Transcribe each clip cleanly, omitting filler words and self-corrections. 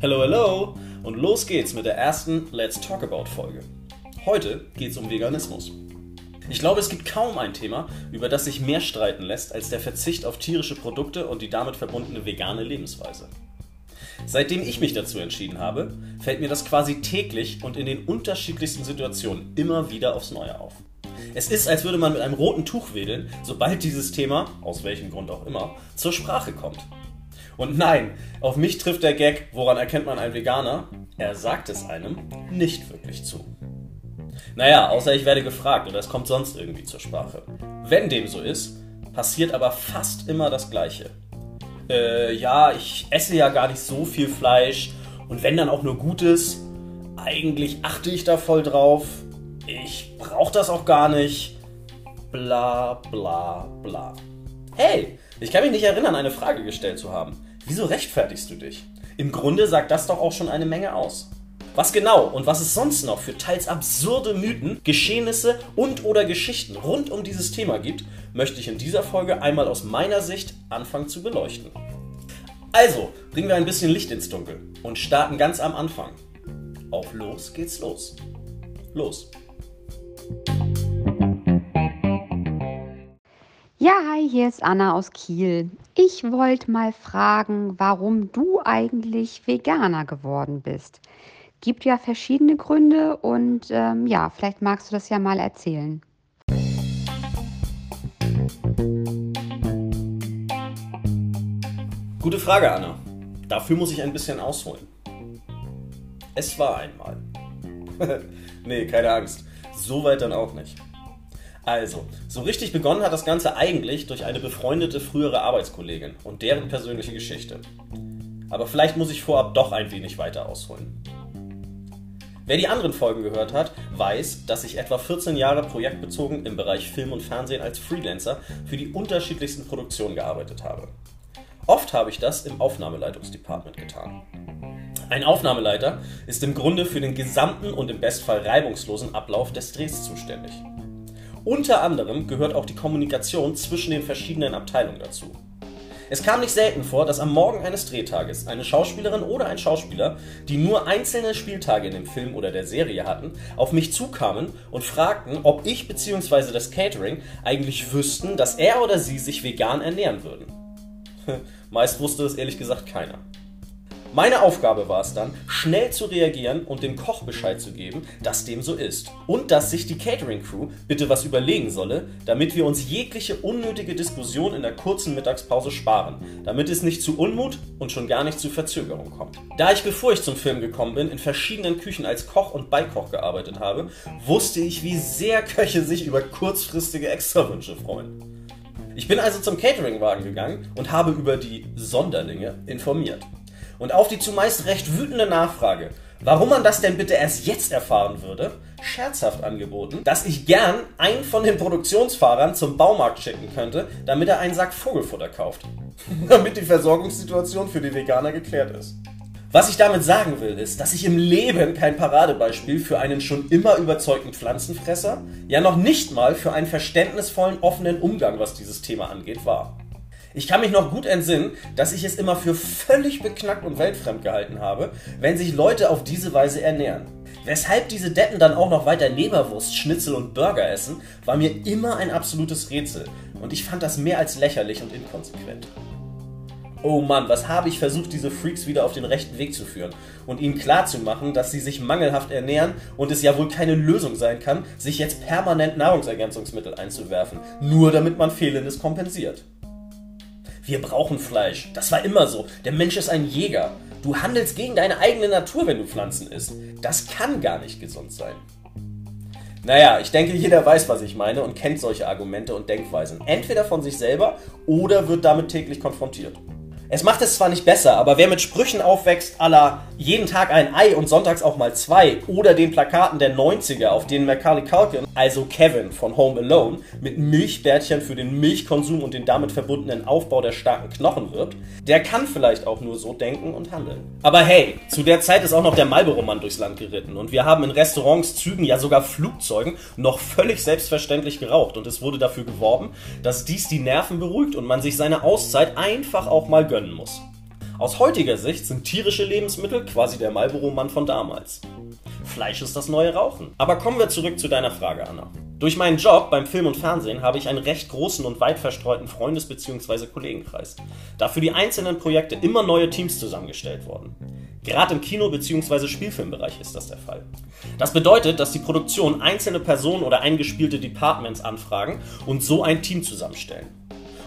Hello, hello! Und los geht's mit der ersten Let's Talk About Folge. Heute geht's um Veganismus. Ich glaube, es gibt kaum ein Thema, über das sich mehr streiten lässt, als der Verzicht auf tierische Produkte und die damit verbundene vegane Lebensweise. Seitdem ich mich dazu entschieden habe, fällt mir das quasi täglich und in den unterschiedlichsten Situationen immer wieder aufs Neue auf. Es ist, als würde man mit einem roten Tuch wedeln, sobald dieses Thema, aus welchem Grund auch immer, zur Sprache kommt. Und nein, auf mich trifft der Gag, woran erkennt man einen Veganer? Er sagt es einem nicht wirklich zu. Naja, außer ich werde gefragt oder es kommt sonst irgendwie zur Sprache. Wenn dem so ist, passiert aber fast immer das Gleiche. Ich esse ja gar nicht so viel Fleisch und wenn dann auch nur Gutes, eigentlich achte ich da voll drauf, ich brauche das auch gar nicht, bla bla bla. Hey, ich kann mich nicht erinnern, eine Frage gestellt zu haben. Wieso rechtfertigst du dich? Im Grunde sagt das doch auch schon eine Menge aus. Was genau und was es sonst noch für teils absurde Mythen, Geschehnisse und oder Geschichten rund um dieses Thema gibt, möchte ich in dieser Folge einmal aus meiner Sicht anfangen zu beleuchten. Also, bringen wir ein bisschen Licht ins Dunkel und starten ganz am Anfang. Auf los geht's los. Los. Ja, hi, hier ist Anna aus Kiel. Ich wollte mal fragen, warum du eigentlich Veganer geworden bist. Gibt ja verschiedene Gründe und vielleicht magst du das ja mal erzählen. Gute Frage, Anna. Dafür muss ich ein bisschen ausholen. Es war einmal. Nee, keine Angst. So weit dann auch nicht. Also, so richtig begonnen hat das Ganze eigentlich durch eine befreundete frühere Arbeitskollegin und deren persönliche Geschichte. Aber vielleicht muss ich vorab doch ein wenig weiter ausholen. Wer die anderen Folgen gehört hat, weiß, dass ich etwa 14 Jahre projektbezogen im Bereich Film und Fernsehen als Freelancer für die unterschiedlichsten Produktionen gearbeitet habe. Oft habe ich das im Aufnahmeleitungsdepartment getan. Ein Aufnahmeleiter ist im Grunde für den gesamten und im Bestfall reibungslosen Ablauf des Drehs zuständig. Unter anderem gehört auch die Kommunikation zwischen den verschiedenen Abteilungen dazu. Es kam nicht selten vor, dass am Morgen eines Drehtages eine Schauspielerin oder ein Schauspieler, die nur einzelne Spieltage in dem Film oder der Serie hatten, auf mich zukamen und fragten, ob ich bzw. das Catering eigentlich wüssten, dass er oder sie sich vegan ernähren würden. Meist wusste es ehrlich gesagt keiner. Meine Aufgabe war es dann, schnell zu reagieren und dem Koch Bescheid zu geben, dass dem so ist. Und dass sich die Catering-Crew bitte was überlegen solle, damit wir uns jegliche unnötige Diskussion in der kurzen Mittagspause sparen, damit es nicht zu Unmut und schon gar nicht zu Verzögerung kommt. Da ich, bevor ich zum Film gekommen bin, in verschiedenen Küchen als Koch und Beikoch gearbeitet habe, wusste ich, wie sehr Köche sich über kurzfristige Extrawünsche freuen. Ich bin also zum Catering-Wagen gegangen und habe über die Sonderlinge informiert. Und auf die zumeist recht wütende Nachfrage, warum man das denn bitte erst jetzt erfahren würde, scherzhaft angeboten, dass ich gern einen von den Produktionsfahrern zum Baumarkt schicken könnte, damit er einen Sack Vogelfutter kauft. Damit die Versorgungssituation für die Veganer geklärt ist. Was ich damit sagen will, ist, dass ich im Leben kein Paradebeispiel für einen schon immer überzeugten Pflanzenfresser, ja noch nicht mal für einen verständnisvollen, offenen Umgang, was dieses Thema angeht, war. Ich kann mich noch gut entsinnen, dass ich es immer für völlig beknackt und weltfremd gehalten habe, wenn sich Leute auf diese Weise ernähren. Weshalb diese Deppen dann auch noch weiter Leberwurst, Schnitzel und Burger essen, war mir immer ein absolutes Rätsel und ich fand das mehr als lächerlich und inkonsequent. Oh Mann, was habe ich versucht, diese Freaks wieder auf den rechten Weg zu führen und ihnen klarzumachen, dass sie sich mangelhaft ernähren und es ja wohl keine Lösung sein kann, sich jetzt permanent Nahrungsergänzungsmittel einzuwerfen, nur damit man Fehlendes kompensiert. Wir brauchen Fleisch. Das war immer so. Der Mensch ist ein Jäger. Du handelst gegen deine eigene Natur, wenn du Pflanzen isst. Das kann gar nicht gesund sein. Naja, ich denke, jeder weiß, was ich meine und kennt solche Argumente und Denkweisen. Entweder von sich selber oder wird damit täglich konfrontiert. Es macht es zwar nicht besser, aber wer mit Sprüchen aufwächst à la jeden Tag ein Ei und sonntags auch mal zwei oder den Plakaten der 90er, auf denen Macaulay Culkin, also Kevin von Home Alone, mit Milchbärtchen für den Milchkonsum und den damit verbundenen Aufbau der starken Knochen wirbt, der kann vielleicht auch nur so denken und handeln. Aber hey, zu der Zeit ist auch noch der Marlboro-Mann durchs Land geritten und wir haben in Restaurants, Zügen, ja sogar Flugzeugen noch völlig selbstverständlich geraucht und es wurde dafür geworben, dass dies die Nerven beruhigt und man sich seine Auszeit einfach auch mal gönnen muss. Aus heutiger Sicht sind tierische Lebensmittel quasi der Marlboro-Mann von damals. Fleisch ist das neue Rauchen. Aber kommen wir zurück zu deiner Frage, Anna. Durch meinen Job beim Film und Fernsehen habe ich einen recht großen und weit verstreuten Freundes- bzw. Kollegenkreis, da für die einzelnen Projekte immer neue Teams zusammengestellt wurden. Gerade im Kino- bzw. Spielfilmbereich ist das der Fall. Das bedeutet, dass die Produktion einzelne Personen oder eingespielte Departments anfragen und so ein Team zusammenstellen.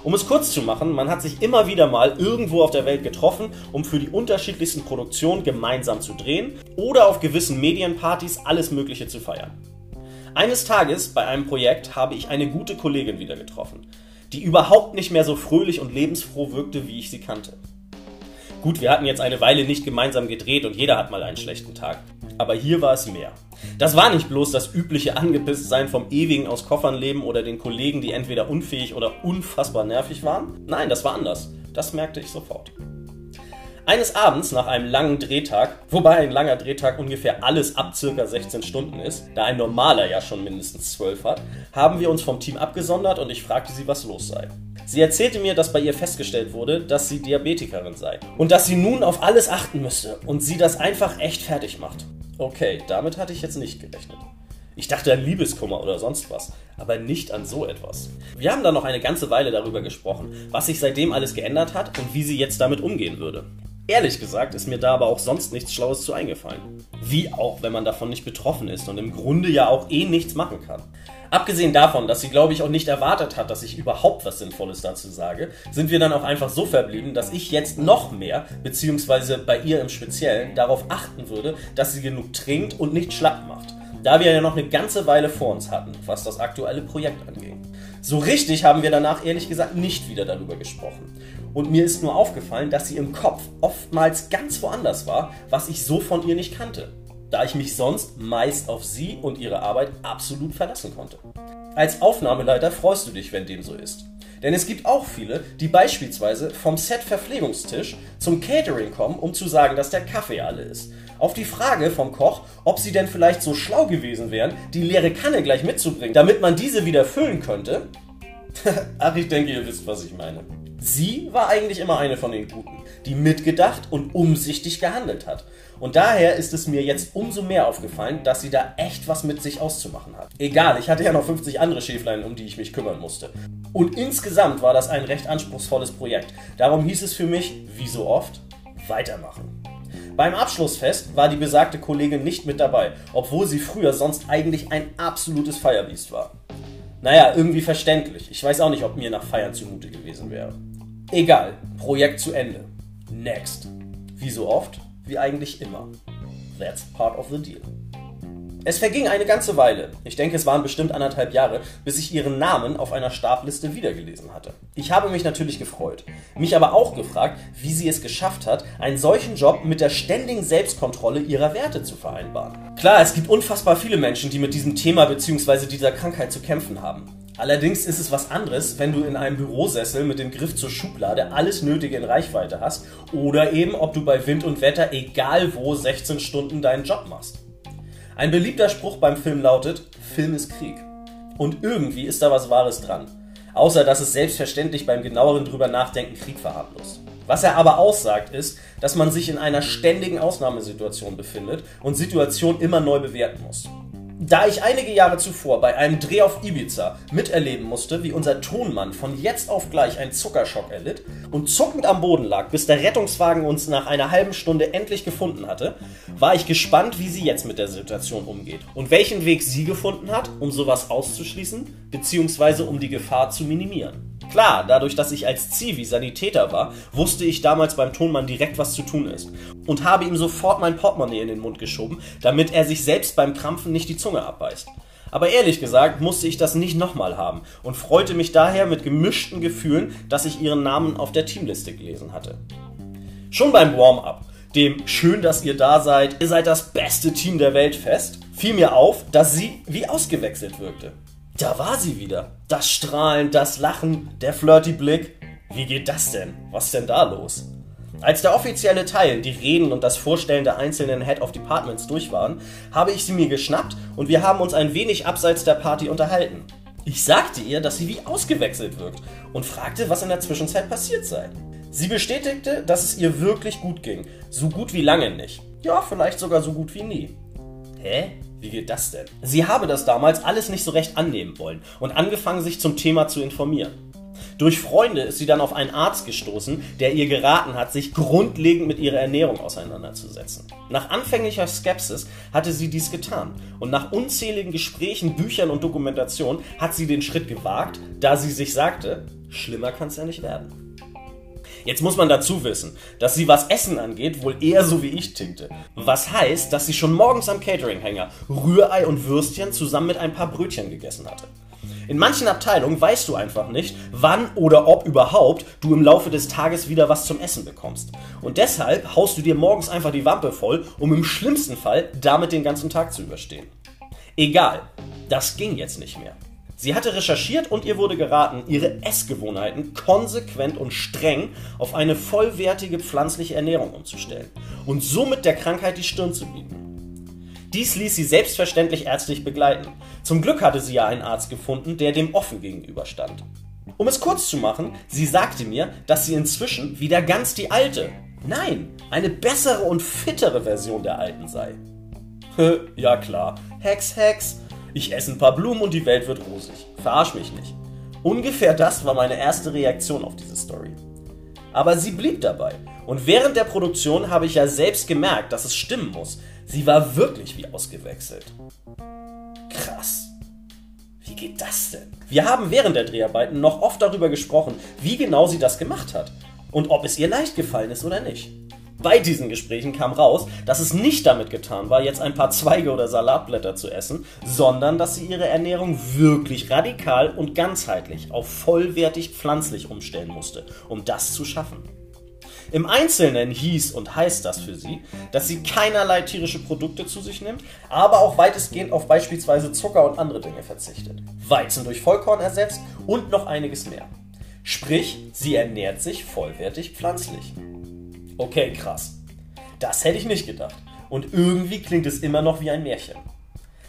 Um es kurz zu machen, man hat sich immer wieder mal irgendwo auf der Welt getroffen, um für die unterschiedlichsten Produktionen gemeinsam zu drehen oder auf gewissen Medienpartys alles Mögliche zu feiern. Eines Tages bei einem Projekt habe ich eine gute Kollegin wieder getroffen, die überhaupt nicht mehr so fröhlich und lebensfroh wirkte, wie ich sie kannte. Gut, wir hatten jetzt eine Weile nicht gemeinsam gedreht und jeder hat mal einen schlechten Tag. Aber hier war es mehr. Das war nicht bloß das übliche Angepisstsein vom ewigen aus Koffern leben oder den Kollegen, die entweder unfähig oder unfassbar nervig waren. Nein, das war anders. Das merkte ich sofort. Eines Abends nach einem langen Drehtag, wobei ein langer Drehtag ungefähr alles ab ca. 16 Stunden ist, da ein normaler ja schon mindestens 12 hat, haben wir uns vom Team abgesondert und ich fragte sie, was los sei. Sie erzählte mir, dass bei ihr festgestellt wurde, dass sie Diabetikerin sei und dass sie nun auf alles achten müsse und sie das einfach echt fertig macht. Okay, damit hatte ich jetzt nicht gerechnet. Ich dachte an Liebeskummer oder sonst was, aber nicht an so etwas. Wir haben dann noch eine ganze Weile darüber gesprochen, was sich seitdem alles geändert hat und wie sie jetzt damit umgehen würde. Ehrlich gesagt ist mir da aber auch sonst nichts Schlaues zu eingefallen. Wie auch, wenn man davon nicht betroffen ist und im Grunde ja auch eh nichts machen kann. Abgesehen davon, dass sie, glaube ich, auch nicht erwartet hat, dass ich überhaupt was Sinnvolles dazu sage, sind wir dann auch einfach so verblieben, dass ich jetzt noch mehr, beziehungsweise bei ihr im Speziellen, darauf achten würde, dass sie genug trinkt und nicht schlapp macht. Da wir ja noch eine ganze Weile vor uns hatten, was das aktuelle Projekt anging. So richtig haben wir danach ehrlich gesagt nicht wieder darüber gesprochen. Und mir ist nur aufgefallen, dass sie im Kopf oftmals ganz woanders war, was ich so von ihr nicht kannte, da ich mich sonst meist auf sie und ihre Arbeit absolut verlassen konnte. Als Aufnahmeleiter freust du dich, wenn dem so ist. Denn es gibt auch viele, die beispielsweise vom Set-Verpflegungstisch zum Catering kommen, um zu sagen, dass der Kaffee alle ist. Auf die Frage vom Koch, ob sie denn vielleicht so schlau gewesen wären, die leere Kanne gleich mitzubringen, damit man diese wieder füllen könnte. Ach, ich denke, ihr wisst, was ich meine. Sie war eigentlich immer eine von den Guten, die mitgedacht und umsichtig gehandelt hat. Und daher ist es mir jetzt umso mehr aufgefallen, dass sie da echt was mit sich auszumachen hat. Egal, ich hatte ja noch 50 andere Schäflein, um die ich mich kümmern musste. Und insgesamt war das ein recht anspruchsvolles Projekt. Darum hieß es für mich, wie so oft, weitermachen. Beim Abschlussfest war die besagte Kollegin nicht mit dabei, obwohl sie früher sonst eigentlich ein absolutes Feierbiest war. Naja, irgendwie verständlich. Ich weiß auch nicht, ob mir nach Feiern zumute gewesen wäre. Egal, Projekt zu Ende. Next. Wie so oft? Wie eigentlich immer. That's part of the deal. Es verging eine ganze Weile, ich denke es waren bestimmt 1,5 Jahre, bis ich ihren Namen auf einer Stabliste wiedergelesen hatte. Ich habe mich natürlich gefreut, mich aber auch gefragt, wie sie es geschafft hat, einen solchen Job mit der ständigen Selbstkontrolle ihrer Werte zu vereinbaren. Klar, es gibt unfassbar viele Menschen, die mit diesem Thema bzw. dieser Krankheit zu kämpfen haben. Allerdings ist es was anderes, wenn du in einem Bürosessel mit dem Griff zur Schublade alles Nötige in Reichweite hast oder eben, ob du bei Wind und Wetter egal wo 16 Stunden deinen Job machst. Ein beliebter Spruch beim Film lautet, Film ist Krieg. Und irgendwie ist da was Wahres dran. Außer, dass es selbstverständlich beim genaueren drüber nachdenken Krieg verharmlost. Was er aber aussagt ist, dass man sich in einer ständigen Ausnahmesituation befindet und Situationen immer neu bewerten muss. Da ich einige Jahre zuvor bei einem Dreh auf Ibiza miterleben musste, wie unser Tonmann von jetzt auf gleich einen Zuckerschock erlitt und zuckend am Boden lag, bis der Rettungswagen uns nach einer halben Stunde endlich gefunden hatte, war ich gespannt, wie sie jetzt mit der Situation umgeht und welchen Weg sie gefunden hat, um sowas auszuschließen bzw. um die Gefahr zu minimieren. Klar, dadurch, dass ich als Zivi Sanitäter war, wusste ich damals beim Tonmann direkt, was zu tun ist und habe ihm sofort mein Portemonnaie in den Mund geschoben, damit er sich selbst beim Krampfen nicht die Zunge abbeißt. Aber ehrlich gesagt musste ich das nicht nochmal haben und freute mich daher mit gemischten Gefühlen, dass ich ihren Namen auf der Teamliste gelesen hatte. Schon beim Warm-Up, dem Schön, dass ihr da seid, ihr seid das beste Team der Welt fest, fiel mir auf, dass sie wie ausgewechselt wirkte. Da war sie wieder. Das Strahlen, das Lachen, der flirty Blick. Wie geht das denn? Was ist denn da los? Als der offizielle Teil, die Reden und das Vorstellen der einzelnen Head of Departments durch waren, habe ich sie mir geschnappt und wir haben uns ein wenig abseits der Party unterhalten. Ich sagte ihr, dass sie wie ausgewechselt wirkt und fragte, was in der Zwischenzeit passiert sei. Sie bestätigte, dass es ihr wirklich gut ging. So gut wie lange nicht. Ja, vielleicht sogar so gut wie nie. Hä? Wie geht das denn? Sie habe das damals alles nicht so recht annehmen wollen und angefangen, sich zum Thema zu informieren. Durch Freunde ist sie dann auf einen Arzt gestoßen, der ihr geraten hat, sich grundlegend mit ihrer Ernährung auseinanderzusetzen. Nach anfänglicher Skepsis hatte sie dies getan und nach unzähligen Gesprächen, Büchern und Dokumentationen hat sie den Schritt gewagt, da sie sich sagte, schlimmer kann's ja nicht werden. Jetzt muss man dazu wissen, dass sie, was Essen angeht, wohl eher so wie ich tinkte. Was heißt, dass sie schon morgens am Catering-Hänger Rührei und Würstchen zusammen mit ein paar Brötchen gegessen hatte. In manchen Abteilungen weißt du einfach nicht, wann oder ob überhaupt du im Laufe des Tages wieder was zum Essen bekommst. Und deshalb haust du dir morgens einfach die Wampe voll, um im schlimmsten Fall damit den ganzen Tag zu überstehen. Egal, das ging jetzt nicht mehr. Sie hatte recherchiert und ihr wurde geraten, ihre Essgewohnheiten konsequent und streng auf eine vollwertige pflanzliche Ernährung umzustellen und somit der Krankheit die Stirn zu bieten. Dies ließ sie selbstverständlich ärztlich begleiten. Zum Glück hatte sie ja einen Arzt gefunden, der dem offen gegenüberstand. Um es kurz zu machen, sie sagte mir, dass sie inzwischen wieder ganz die alte, nein, eine bessere und fittere Version der alten sei. Ja klar, Hex, Hex. Ich esse ein paar Blumen und die Welt wird rosig. Verarsch mich nicht. Ungefähr das war meine erste Reaktion auf diese Story. Aber sie blieb dabei. Und während der Produktion habe ich ja selbst gemerkt, dass es stimmen muss. Sie war wirklich wie ausgewechselt. Krass. Wie geht das denn? Wir haben während der Dreharbeiten noch oft darüber gesprochen, wie genau sie das gemacht hat. Und ob es ihr leicht gefallen ist oder nicht. Bei diesen Gesprächen kam raus, dass es nicht damit getan war, jetzt ein paar Zweige oder Salatblätter zu essen, sondern dass sie ihre Ernährung wirklich radikal und ganzheitlich auf vollwertig pflanzlich umstellen musste, um das zu schaffen. Im Einzelnen hieß und heißt das für sie, dass sie keinerlei tierische Produkte zu sich nimmt, aber auch weitestgehend auf beispielsweise Zucker und andere Dinge verzichtet, Weizen durch Vollkorn ersetzt und noch einiges mehr. Sprich, sie ernährt sich vollwertig pflanzlich. Okay, krass. Das hätte ich nicht gedacht. Und irgendwie klingt es immer noch wie ein Märchen.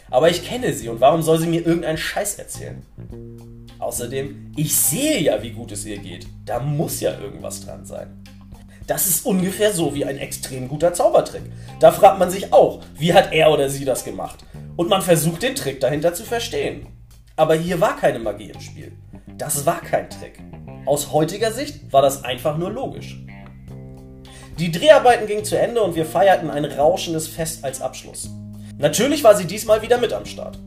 Aber ich kenne sie und warum soll sie mir irgendeinen Scheiß erzählen? Außerdem, ich sehe ja, wie gut es ihr geht. Da muss ja irgendwas dran sein. Das ist ungefähr so wie ein extrem guter Zaubertrick. Da fragt man sich auch, wie hat er oder sie das gemacht? Und man versucht, den Trick dahinter zu verstehen. Aber hier war keine Magie im Spiel. Das war kein Trick. Aus heutiger Sicht war das einfach nur logisch. Die Dreharbeiten gingen zu Ende und wir feierten ein rauschendes Fest als Abschluss. Natürlich war sie diesmal wieder mit am Start.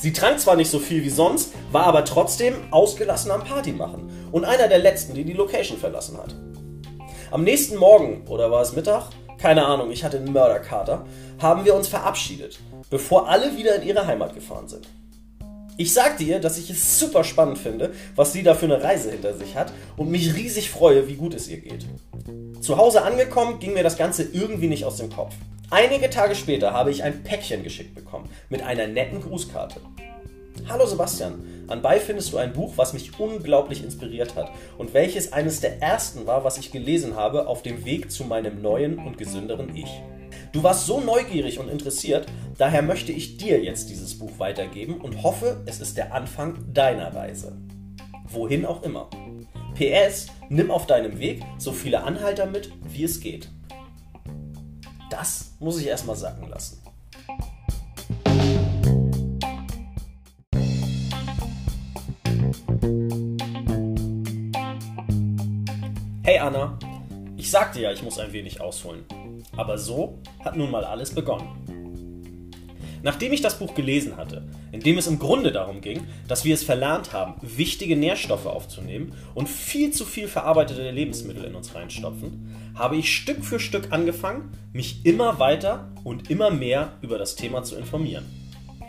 Sie trank zwar nicht so viel wie sonst, war aber trotzdem ausgelassen am Party machen und einer der letzten, die die Location verlassen hat. Am nächsten Morgen, oder war es Mittag? Keine Ahnung, ich hatte einen Mörderkater, haben wir uns verabschiedet, bevor alle wieder in ihre Heimat gefahren sind. Ich sagte ihr, dass ich es super spannend finde, was sie da für eine Reise hinter sich hat und mich riesig freue, wie gut es ihr geht. Zu Hause angekommen, ging mir das Ganze irgendwie nicht aus dem Kopf. Einige Tage später habe ich ein Päckchen geschickt bekommen mit einer netten Grußkarte. Hallo Sebastian, anbei findest du ein Buch, was mich unglaublich inspiriert hat und welches eines der ersten war, was ich gelesen habe auf dem Weg zu meinem neuen und gesünderen Ich. Du warst so neugierig und interessiert, daher möchte ich dir jetzt dieses Buch weitergeben und hoffe, es ist der Anfang deiner Reise. Wohin auch immer. PS, nimm auf deinem Weg so viele Anhalter mit, wie es geht. Das muss ich erstmal sacken lassen. Hey Anna, ich sagte ja, ich muss ein wenig ausholen. Aber so hat nun mal alles begonnen. Nachdem ich das Buch gelesen hatte, in dem es im Grunde darum ging, dass wir es verlernt haben, wichtige Nährstoffe aufzunehmen und viel zu viel verarbeitete Lebensmittel in uns reinstopfen, habe ich Stück für Stück angefangen, mich immer weiter und immer mehr über das Thema zu informieren.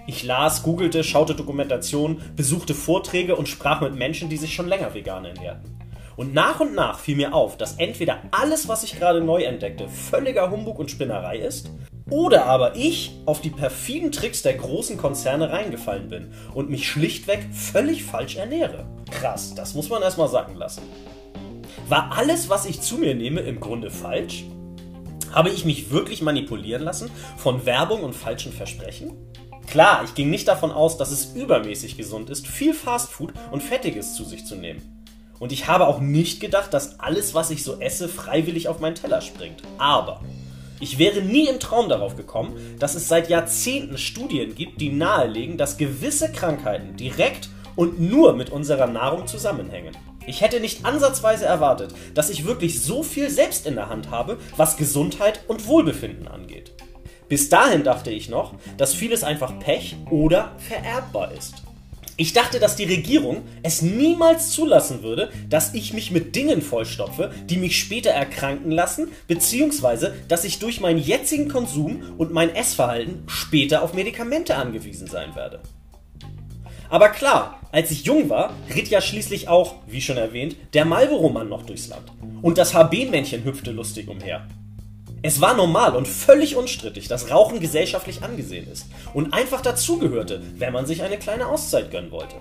Ich las, googelte, schaute Dokumentationen, besuchte Vorträge und sprach mit Menschen, die sich schon länger vegan ernährten. Und nach fiel mir auf, dass entweder alles, was ich gerade neu entdeckte, völliger Humbug und Spinnerei ist, oder aber ich auf die perfiden Tricks der großen Konzerne reingefallen bin und mich schlichtweg völlig falsch ernähre. Krass, das muss man erstmal sacken lassen. War alles, was ich zu mir nehme, im Grunde falsch? Habe ich mich wirklich manipulieren lassen von Werbung und falschen Versprechen? Klar, ich ging nicht davon aus, dass es übermäßig gesund ist, viel Fastfood und Fettiges zu sich zu nehmen. Und ich habe auch nicht gedacht, dass alles, was ich so esse, freiwillig auf meinen Teller springt. Aber ich wäre nie im Traum darauf gekommen, dass es seit Jahrzehnten Studien gibt, die nahelegen, dass gewisse Krankheiten direkt und nur mit unserer Nahrung zusammenhängen. Ich hätte nicht ansatzweise erwartet, dass ich wirklich so viel selbst in der Hand habe, was Gesundheit und Wohlbefinden angeht. Bis dahin dachte ich noch, dass vieles einfach Pech oder vererbbar ist. Ich dachte, dass die Regierung es niemals zulassen würde, dass ich mich mit Dingen vollstopfe, die mich später erkranken lassen, beziehungsweise, dass ich durch meinen jetzigen Konsum und mein Essverhalten später auf Medikamente angewiesen sein werde. Aber klar, als ich jung war, ritt ja schließlich auch, wie schon erwähnt, der Marlboro-Mann noch durchs Land. Und das HB-Männchen hüpfte lustig umher. Es war normal und völlig unstrittig, dass Rauchen gesellschaftlich angesehen ist und einfach dazugehörte, wenn man sich eine kleine Auszeit gönnen wollte.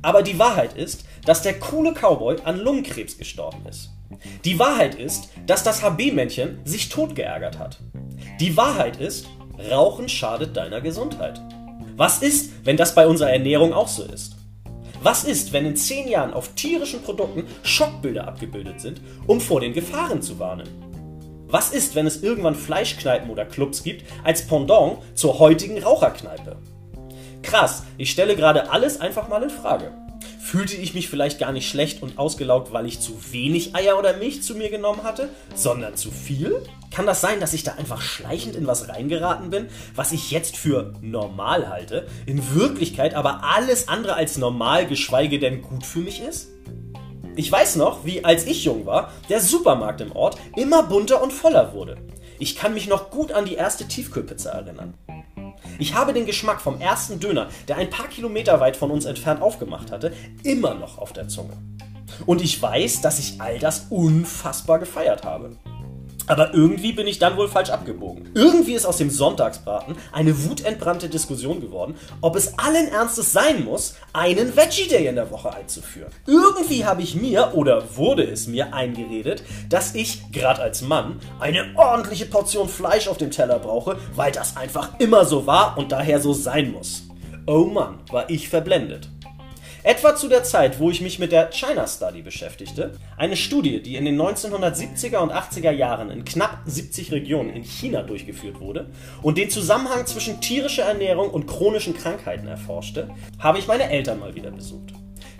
Aber die Wahrheit ist, dass der coole Cowboy an Lungenkrebs gestorben ist. Die Wahrheit ist, dass das HB-Männchen sich totgeärgert hat. Die Wahrheit ist, Rauchen schadet deiner Gesundheit. Was ist, wenn das bei unserer Ernährung auch so ist? Was ist, wenn in 10 Jahren auf tierischen Produkten Schockbilder abgebildet sind, um vor den Gefahren zu warnen? Was ist, wenn es irgendwann Fleischkneipen oder Clubs gibt, als Pendant zur heutigen Raucherkneipe? Krass, ich stelle gerade alles einfach mal in Frage. Fühlte ich mich vielleicht gar nicht schlecht und ausgelaugt, weil ich zu wenig Eier oder Milch zu mir genommen hatte, sondern zu viel? Kann das sein, dass ich da einfach schleichend in was reingeraten bin, was ich jetzt für normal halte, in Wirklichkeit aber alles andere als normal, geschweige denn gut für mich ist? Ich weiß noch, wie als ich jung war, der Supermarkt im Ort immer bunter und voller wurde. Ich kann mich noch gut an die erste Tiefkühlpizza erinnern. Ich habe den Geschmack vom ersten Döner, der ein paar Kilometer weit von uns entfernt aufgemacht hatte, immer noch auf der Zunge. Und ich weiß, dass ich all das unfassbar gefeiert habe. Aber irgendwie bin ich dann wohl falsch abgebogen. Irgendwie ist aus dem Sonntagsbraten eine wutentbrannte Diskussion geworden, ob es allen Ernstes sein muss, einen Veggie Day in der Woche einzuführen. Irgendwie habe ich mir, oder wurde es mir, eingeredet, dass ich, gerade als Mann, eine ordentliche Portion Fleisch auf dem Teller brauche, weil das einfach immer so war und daher so sein muss. Oh Mann, war ich verblendet. Etwa zu der Zeit, wo ich mich mit der China Study beschäftigte, eine Studie, die in den 1970er und 80er Jahren in knapp 70 Regionen in China durchgeführt wurde und den Zusammenhang zwischen tierischer Ernährung und chronischen Krankheiten erforschte, habe ich meine Eltern mal wieder besucht.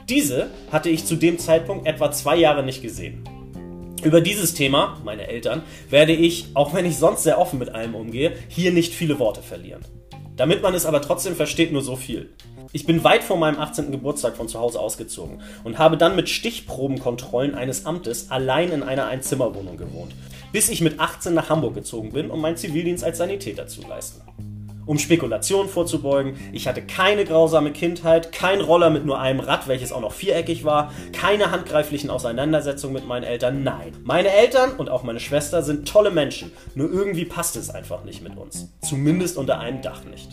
Diese hatte ich zu dem Zeitpunkt etwa 2 Jahre nicht gesehen. Über dieses Thema, meine Eltern, werde ich, auch wenn ich sonst sehr offen mit allem umgehe, hier nicht viele Worte verlieren. Damit man es aber trotzdem versteht, nur so viel. Ich bin weit vor meinem 18. Geburtstag von zu Hause ausgezogen und habe dann mit Stichprobenkontrollen eines Amtes allein in einer Einzimmerwohnung gewohnt, bis ich mit 18 nach Hamburg gezogen bin, um meinen Zivildienst als Sanitäter zu leisten. Um Spekulationen vorzubeugen, ich hatte keine grausame Kindheit, kein Roller mit nur einem Rad, welches auch noch viereckig war, keine handgreiflichen Auseinandersetzungen mit meinen Eltern, nein. Meine Eltern und auch meine Schwester sind tolle Menschen, nur irgendwie passt es einfach nicht mit uns. Zumindest unter einem Dach nicht.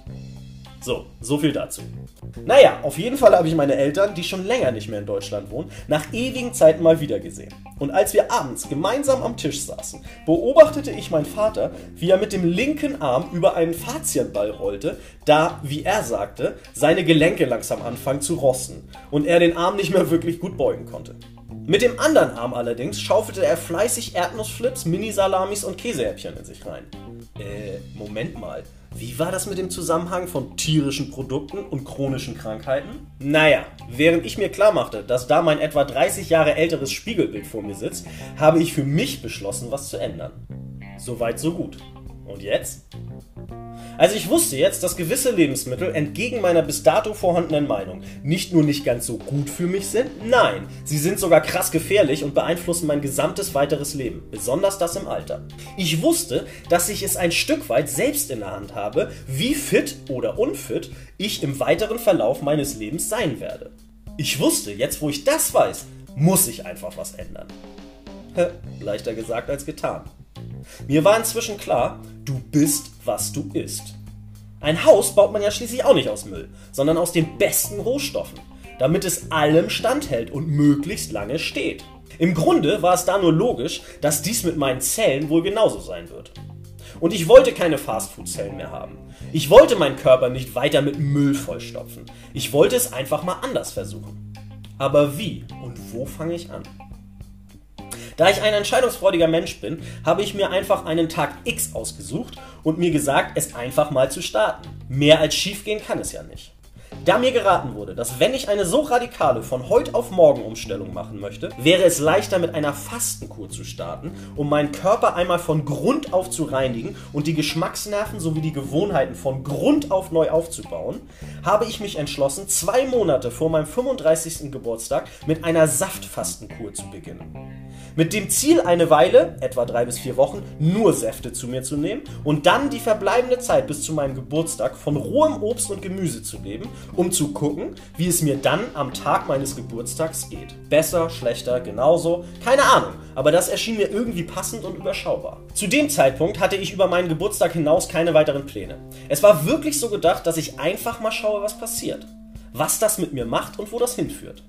So viel dazu. Naja, auf jeden Fall habe ich meine Eltern, die schon länger nicht mehr in Deutschland wohnen, nach ewigen Zeiten mal wiedergesehen. Und als wir abends gemeinsam am Tisch saßen, beobachtete ich meinen Vater, wie er mit dem linken Arm über einen Faszienball rollte, da, wie er sagte, seine Gelenke langsam anfangen zu rosten und er den Arm nicht mehr wirklich gut beugen konnte. Mit dem anderen Arm allerdings schaufelte er fleißig Erdnussflips, Mini-Salamis und Käsehäppchen in sich rein. Moment mal. Wie war das mit dem Zusammenhang von tierischen Produkten und chronischen Krankheiten? Naja, während ich mir klar machte, dass da mein etwa 30 Jahre älteres Spiegelbild vor mir sitzt, habe ich für mich beschlossen, was zu ändern. Soweit, so gut. Und jetzt? Also ich wusste jetzt, dass gewisse Lebensmittel entgegen meiner bis dato vorhandenen Meinung nicht nur nicht ganz so gut für mich sind, nein, sie sind sogar krass gefährlich und beeinflussen mein gesamtes weiteres Leben, besonders das im Alter. Ich wusste, dass ich es ein Stück weit selbst in der Hand habe, wie fit oder unfit ich im weiteren Verlauf meines Lebens sein werde. Ich wusste, jetzt wo ich das weiß, muss ich einfach was ändern. Leichter gesagt als getan. Mir war inzwischen klar, du bist, was du isst. Ein Haus baut man ja schließlich auch nicht aus Müll, sondern aus den besten Rohstoffen, damit es allem standhält und möglichst lange steht. Im Grunde war es da nur logisch, dass dies mit meinen Zellen wohl genauso sein wird. Und ich wollte keine Fastfood-Zellen mehr haben. Ich wollte meinen Körper nicht weiter mit Müll vollstopfen. Ich wollte es einfach mal anders versuchen. Aber wie und wo fange ich an? Da ich ein entscheidungsfreudiger Mensch bin, habe ich mir einfach einen Tag X ausgesucht und mir gesagt, es einfach mal zu starten. Mehr als schiefgehen kann es ja nicht. Da mir geraten wurde, dass wenn ich eine so radikale von heute auf morgen Umstellung machen möchte, wäre es leichter mit einer Fastenkur zu starten, um meinen Körper einmal von Grund auf zu reinigen und die Geschmacksnerven sowie die Gewohnheiten von Grund auf neu aufzubauen, habe ich mich entschlossen, 2 Monate vor meinem 35. Geburtstag mit einer Saftfastenkur zu beginnen. Mit dem Ziel, eine Weile, etwa 3 bis 4 Wochen, nur Säfte zu mir zu nehmen und dann die verbleibende Zeit bis zu meinem Geburtstag von rohem Obst und Gemüse zu leben, um zu gucken, wie es mir dann am Tag meines Geburtstags geht. Besser, schlechter, genauso, keine Ahnung, aber das erschien mir irgendwie passend und überschaubar. Zu dem Zeitpunkt hatte ich über meinen Geburtstag hinaus keine weiteren Pläne. Es war wirklich so gedacht, dass ich einfach mal schaue, was passiert, was das mit mir macht und wo das hinführt.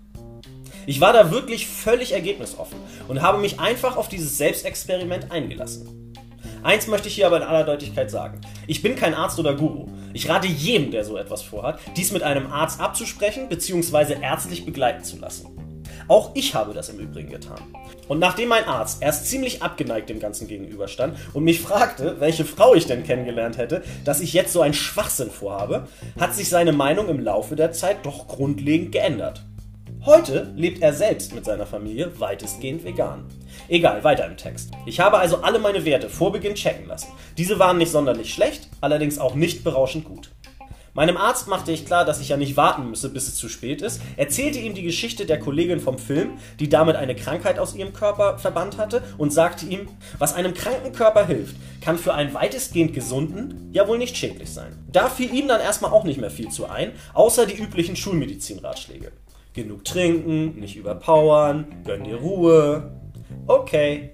Ich war da wirklich völlig ergebnisoffen und habe mich einfach auf dieses Selbstexperiment eingelassen. Eins möchte ich hier aber in aller Deutlichkeit sagen. Ich bin kein Arzt oder Guru. Ich rate jedem, der so etwas vorhat, dies mit einem Arzt abzusprechen bzw. ärztlich begleiten zu lassen. Auch ich habe das im Übrigen getan. Und nachdem mein Arzt erst ziemlich abgeneigt dem Ganzen gegenüberstand und mich fragte, welche Frau ich denn kennengelernt hätte, dass ich jetzt so einen Schwachsinn vorhabe, hat sich seine Meinung im Laufe der Zeit doch grundlegend geändert. Heute lebt er selbst mit seiner Familie weitestgehend vegan. Egal, weiter im Text. Ich habe also alle meine Werte vor Beginn checken lassen. Diese waren nicht sonderlich schlecht, allerdings auch nicht berauschend gut. Meinem Arzt machte ich klar, dass ich ja nicht warten müsse, bis es zu spät ist, erzählte ihm die Geschichte der Kollegin vom Film, die damit eine Krankheit aus ihrem Körper verbannt hatte, und sagte ihm, was einem kranken Körper hilft, kann für einen weitestgehend gesunden ja wohl nicht schädlich sein. Da fiel ihm dann erstmal auch nicht mehr viel zu ein, außer die üblichen Schulmedizinratschläge. Genug trinken, nicht überpowern, gönn dir Ruhe. Okay,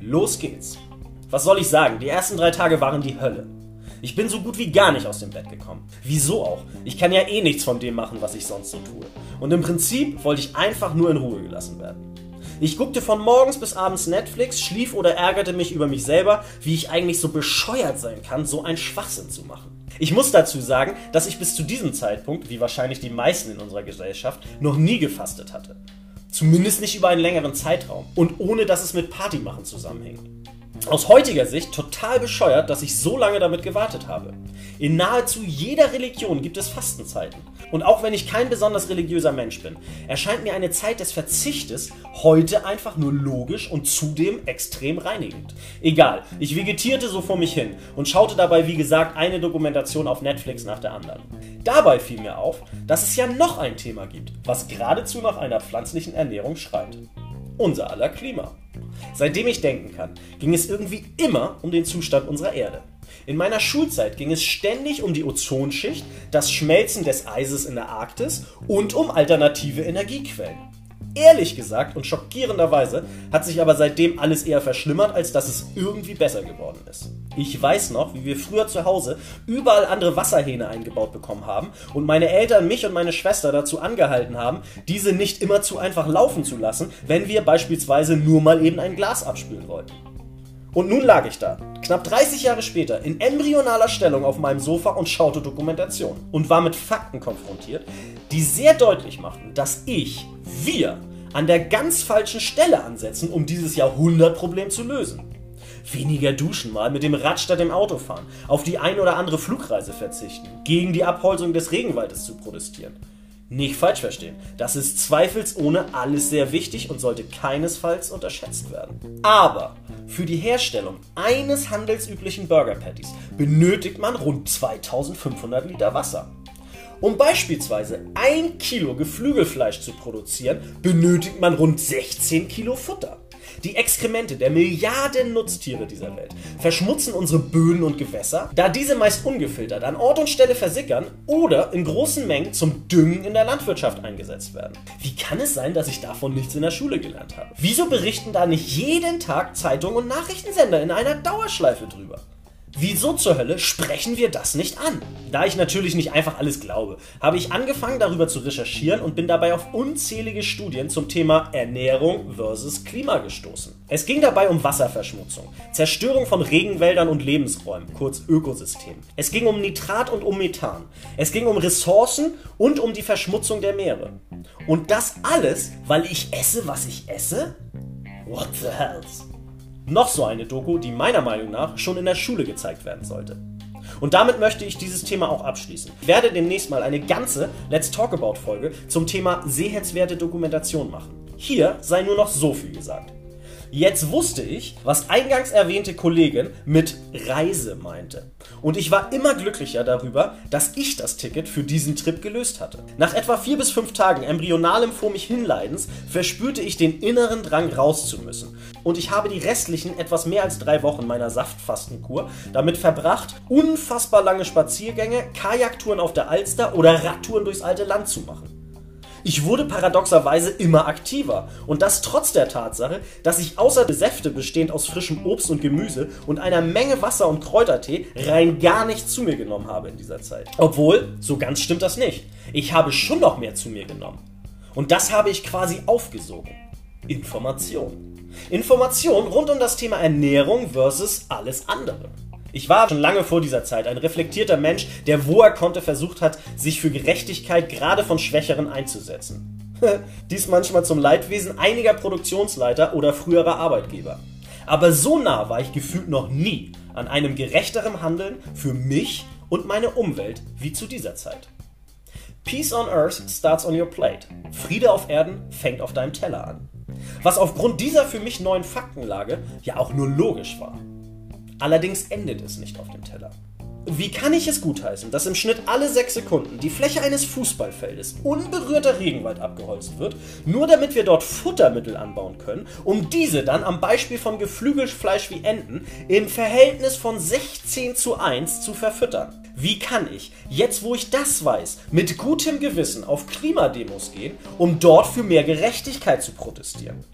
los geht's. Was soll ich sagen, die ersten 3 Tage waren die Hölle. Ich bin so gut wie gar nicht aus dem Bett gekommen. Wieso auch? Ich kann ja eh nichts von dem machen, was ich sonst so tue. Und im Prinzip wollte ich einfach nur in Ruhe gelassen werden. Ich guckte von morgens bis abends Netflix, schlief oder ärgerte mich über mich selber, wie ich eigentlich so bescheuert sein kann, so einen Schwachsinn zu machen. Ich muss dazu sagen, dass ich bis zu diesem Zeitpunkt, wie wahrscheinlich die meisten in unserer Gesellschaft, noch nie gefastet hatte. Zumindest nicht über einen längeren Zeitraum und ohne, dass es mit Partymachen zusammenhing. Aus heutiger Sicht total bescheuert, dass ich so lange damit gewartet habe. In nahezu jeder Religion gibt es Fastenzeiten. Und auch wenn ich kein besonders religiöser Mensch bin, erscheint mir eine Zeit des Verzichtes heute einfach nur logisch und zudem extrem reinigend. Egal, ich vegetierte so vor mich hin und schaute dabei, wie gesagt, eine Dokumentation auf Netflix nach der anderen. Dabei fiel mir auf, dass es ja noch ein Thema gibt, was geradezu nach einer pflanzlichen Ernährung schreit. Unser aller Klima. Seitdem ich denken kann, ging es irgendwie immer um den Zustand unserer Erde. In meiner Schulzeit ging es ständig um die Ozonschicht, das Schmelzen des Eises in der Arktis und um alternative Energiequellen. Ehrlich gesagt und schockierenderweise hat sich aber seitdem alles eher verschlimmert, als dass es irgendwie besser geworden ist. Ich weiß noch, wie wir früher zu Hause überall andere Wasserhähne eingebaut bekommen haben und meine Eltern mich und meine Schwester dazu angehalten haben, diese nicht immer zu einfach laufen zu lassen, wenn wir beispielsweise nur mal eben ein Glas abspülen wollten. Und nun lag ich da, knapp 30 Jahre später, in embryonaler Stellung auf meinem Sofa und schaute Dokumentationen und war mit Fakten konfrontiert, die sehr deutlich machten, dass wir an der ganz falschen Stelle ansetzen, um dieses Jahrhundertproblem zu lösen. Weniger duschen, mal mit dem Rad statt dem Auto fahren, auf die ein oder andere Flugreise verzichten, gegen die Abholzung des Regenwaldes zu protestieren. Nicht falsch verstehen, das ist zweifelsohne alles sehr wichtig und sollte keinesfalls unterschätzt werden. Aber für die Herstellung eines handelsüblichen Burger Patties benötigt man rund 2500 Liter Wasser. Um beispielsweise 1 Kilo Geflügelfleisch zu produzieren, benötigt man rund 16 Kilo Futter. Die Exkremente der Milliarden Nutztiere dieser Welt verschmutzen unsere Böden und Gewässer, da diese meist ungefiltert an Ort und Stelle versickern oder in großen Mengen zum Düngen in der Landwirtschaft eingesetzt werden. Wie kann es sein, dass ich davon nichts in der Schule gelernt habe? Wieso berichten da nicht jeden Tag Zeitungen und Nachrichtensender in einer Dauerschleife drüber? Wieso zur Hölle sprechen wir das nicht an? Da ich natürlich nicht einfach alles glaube, habe ich angefangen darüber zu recherchieren und bin dabei auf unzählige Studien zum Thema Ernährung versus Klima gestoßen. Es ging dabei um Wasserverschmutzung, Zerstörung von Regenwäldern und Lebensräumen, kurz Ökosystem. Es ging um Nitrat und um Methan. Es ging um Ressourcen und um die Verschmutzung der Meere. Und das alles, weil ich esse, was ich esse? What the hell? Noch so eine Doku, die meiner Meinung nach schon in der Schule gezeigt werden sollte. Und damit möchte ich dieses Thema auch abschließen. Ich werde demnächst mal eine ganze Let's Talk About Folge zum Thema sehenswerte Dokumentation machen. Hier sei nur noch so viel gesagt. Jetzt wusste ich, was eingangs erwähnte Kollegin mit Reise meinte. Und ich war immer glücklicher darüber, dass ich das Ticket für diesen Trip gelöst hatte. Nach etwa 4 bis 5 Tagen embryonalem vor mich hinleidens verspürte ich den inneren Drang raus zu müssen. Und ich habe die restlichen etwas mehr als 3 Wochen meiner Saftfastenkur damit verbracht, unfassbar lange Spaziergänge, Kajaktouren auf der Alster oder Radtouren durchs alte Land zu machen. Ich wurde paradoxerweise immer aktiver und das trotz der Tatsache, dass ich außer Säfte bestehend aus frischem Obst und Gemüse und einer Menge Wasser und Kräutertee rein gar nichts zu mir genommen habe in dieser Zeit. Obwohl, so ganz stimmt das nicht. Ich habe schon noch mehr zu mir genommen. Und das habe ich quasi aufgesogen. Information rund um das Thema Ernährung versus alles andere. Ich war schon lange vor dieser Zeit ein reflektierter Mensch, der, wo er konnte, versucht hat, sich für Gerechtigkeit gerade von Schwächeren einzusetzen. Dies manchmal zum Leidwesen einiger Produktionsleiter oder früherer Arbeitgeber. Aber so nah war ich gefühlt noch nie an einem gerechteren Handeln für mich und meine Umwelt wie zu dieser Zeit. Peace on Earth starts on your plate. Friede auf Erden fängt auf deinem Teller an. Was aufgrund dieser für mich neuen Faktenlage ja auch nur logisch war. Allerdings endet es nicht auf dem Teller. Wie kann ich es gutheißen, dass im Schnitt alle 6 Sekunden die Fläche eines Fußballfeldes unberührter Regenwald abgeholzt wird, nur damit wir dort Futtermittel anbauen können, um diese dann am Beispiel von Geflügelfleisch wie Enten im Verhältnis von 16:1 zu verfüttern? Wie kann ich, jetzt wo ich das weiß, mit gutem Gewissen auf Klimademos gehen, um dort für mehr Gerechtigkeit zu protestieren?